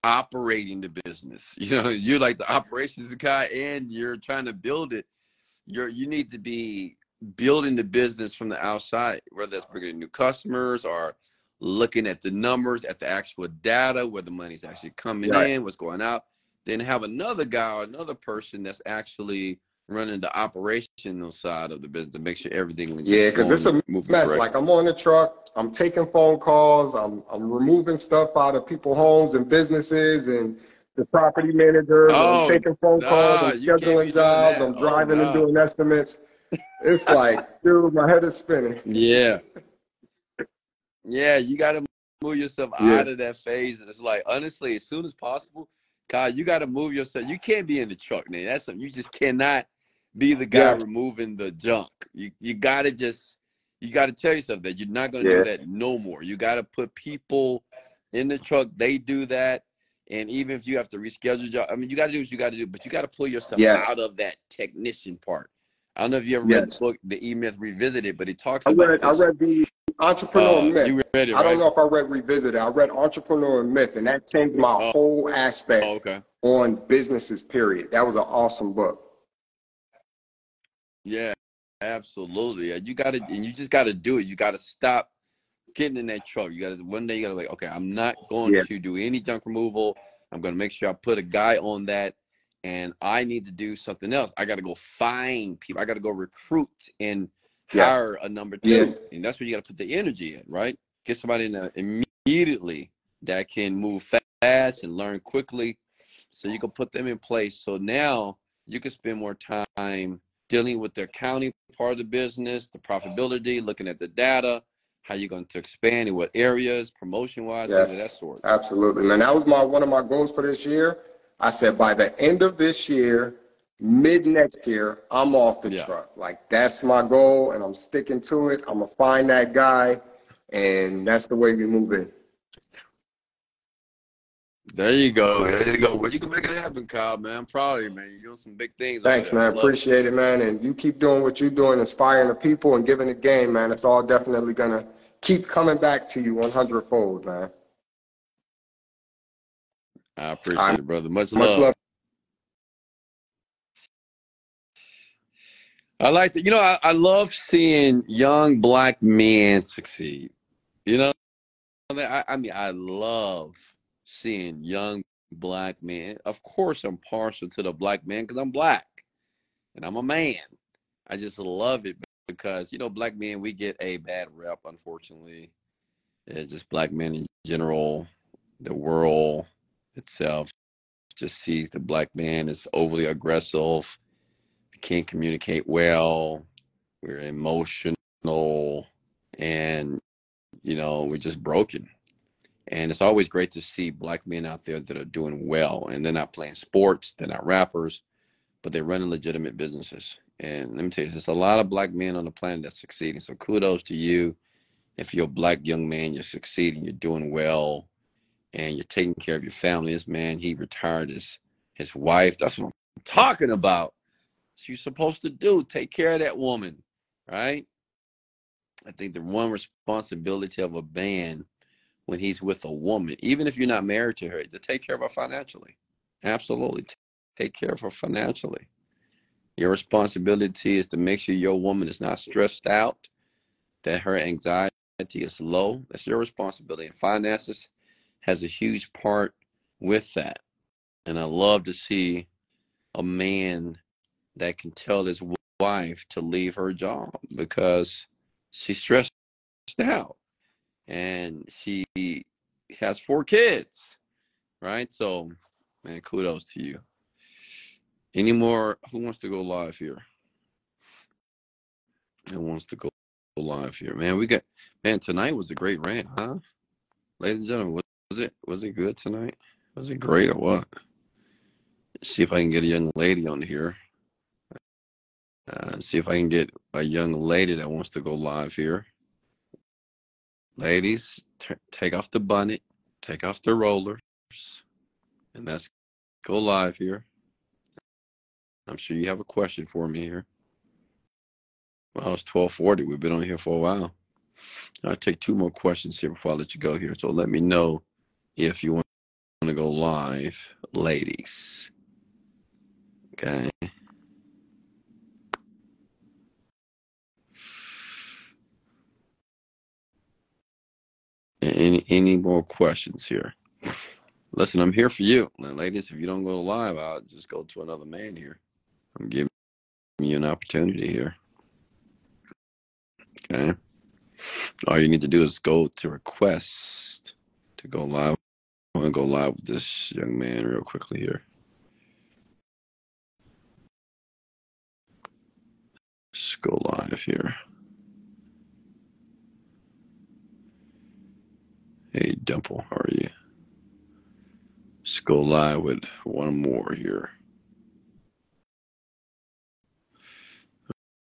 operating the business. You know, you're like the operations guy and you're trying to build it. You need to be building the business from the outside, whether that's bringing in new customers or looking at the numbers, at the actual data, where the money's actually coming in, what's going out. Then have another guy or another person that's actually running the operational side of the business to make sure everything. Yeah, because it's a mess. Like, I'm on the truck, I'm taking phone calls, I'm removing stuff out of people's homes and businesses and the property manager, I'm taking phone calls, I'm scheduling jobs, I'm driving and doing estimates. It's like, dude, my head is spinning. Yeah. Yeah, you got to move yourself out of that phase. And it's like, honestly, as soon as possible, Kyle, you got to move yourself. You can't be in the truck, man. That's something. You just cannot be the guy removing the junk. You got to just, you got to tell yourself that you're not going to do that no more. You got to put people in the truck. They do that. And even if you have to reschedule job, I mean, you got to do what you got to do, but you got to pull yourself out of that technician part. I don't know if you ever read the book, The E-Myth Revisited, but it talks about this. I read the Entrepreneur and Myth. You read it, right? I don't know if I read Revisited. I read Entrepreneur and Myth, and that changed my whole aspect on businesses, period. That was an awesome book. Yeah, absolutely. You got to, and you just got to do it. You got to stop getting in that truck. You got to, one day you got to be like, okay, I'm not going to do any junk removal. I'm going to make sure I put a guy on that. And I need to do something else. I got to go find people. I got to go recruit and hire a number two. Yeah. And that's where you got to put the energy in, right? Get somebody in there immediately that can move fast and learn quickly, so you can put them in place. So now you can spend more time dealing with the accounting part of the business, the profitability, looking at the data, how you're going to expand in what areas, promotion-wise, things of that sort. Absolutely, man. That was one of my goals for this year. I said, by the end of this year, mid next year, I'm off the truck. Like, that's my goal, and I'm sticking to it. I'm going to find that guy, and that's the way we move in. There you go. There you go. Well, you can make it happen, Kyle, man. I'm proud of you, man. You're doing some big things. Thanks, man. Appreciate it, man. And you keep doing what you're doing, inspiring the people and giving the game, man. It's all definitely going to keep coming back to you 100-fold, man. I appreciate it, brother. Much love. I like that. You know, I love seeing young black men succeed. You know, I mean, I love seeing young black men. Of course, I'm partial to the black man because I'm black and I'm a man. I just love it because, you know, black men, we get a bad rep, unfortunately. It's just black men in general, the world itself just sees the black man as overly aggressive. We can't communicate well. We're emotional, and, you know, we're just broken. And it's always great to see black men out there that are doing well, and they're not playing sports, they're not rappers, but they're running legitimate businesses. And let me tell you, there's a lot of black men on the planet that's succeeding. So kudos to you. If you're a black young man, you're succeeding, you're doing well, and you're taking care of your family. This man, he retired his wife. That's what I'm talking about. That's what you're supposed to do. Take care of that woman, right? I think the one responsibility of a man when he's with a woman, even if you're not married to her, is to take care of her financially. Absolutely. Take care of her financially. Your responsibility is to make sure your woman is not stressed out, that her anxiety is low. That's your responsibility. And finances has a huge part with that. And I love to see a man that can tell his wife to leave her job because she's stressed out and she has 4 kids, right? So, man, kudos to you. Any more? Who wants to go live here? Who wants to go live here? Man, we got, man, tonight was a great rant, huh? Ladies and gentlemen, was it good tonight? Was it great or what? Let's see if I can get a young lady on here. See if I can get a young lady that wants to go live here. Ladies, take off the bonnet, take off the rollers, and let's go live here. I'm sure you have a question for me here. Well, it's 12:40. We've been on here for a while. I'll take 2 more questions here before I let you go here. So let me know if you want to go live, ladies. Okay. Any more questions here? Listen, I'm here for you. And ladies, if you don't go live, I'll just go to another man here. I'm giving you an opportunity here. Okay. All you need to do is go to request to go live. I'm going to go live with this young man real quickly here. Let's go live here. Hey, Dimple, how are you? Let's go live with one more here.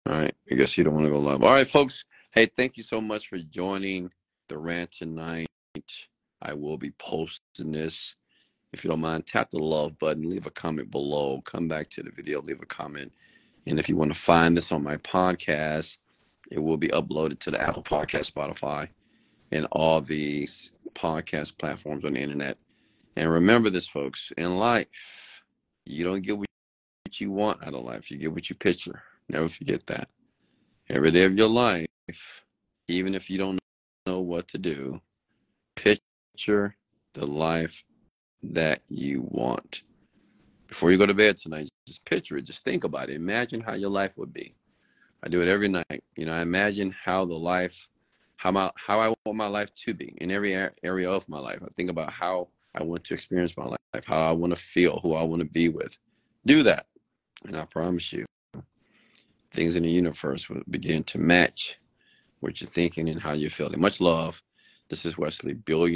All right. I guess you don't want to go live. All right, folks. Hey, thank you so much for joining the rant tonight. I will be posting this. If you don't mind, tap the love button, leave a comment below, come back to the video, leave a comment. And if you want to find this on my podcast, it will be uploaded to the Apple Podcast, Spotify, and all the podcast platforms on the internet. And remember this, folks, in life, you don't get what you want out of life. You get what you picture. Never forget that. Every day of your life, even if you don't know what to do, picture the life that you want. Before you go to bed tonight, just picture it. Just think about it. Imagine how your life would be. I do it every night. You know, I imagine how the life, how I want my life to be in every area of my life. I think about how I want to experience my life, how I want to feel, who I want to be with. Do that, and I promise you, things in the universe will begin to match what you're thinking and how you're feeling. Much love. This is Wesley, billionaire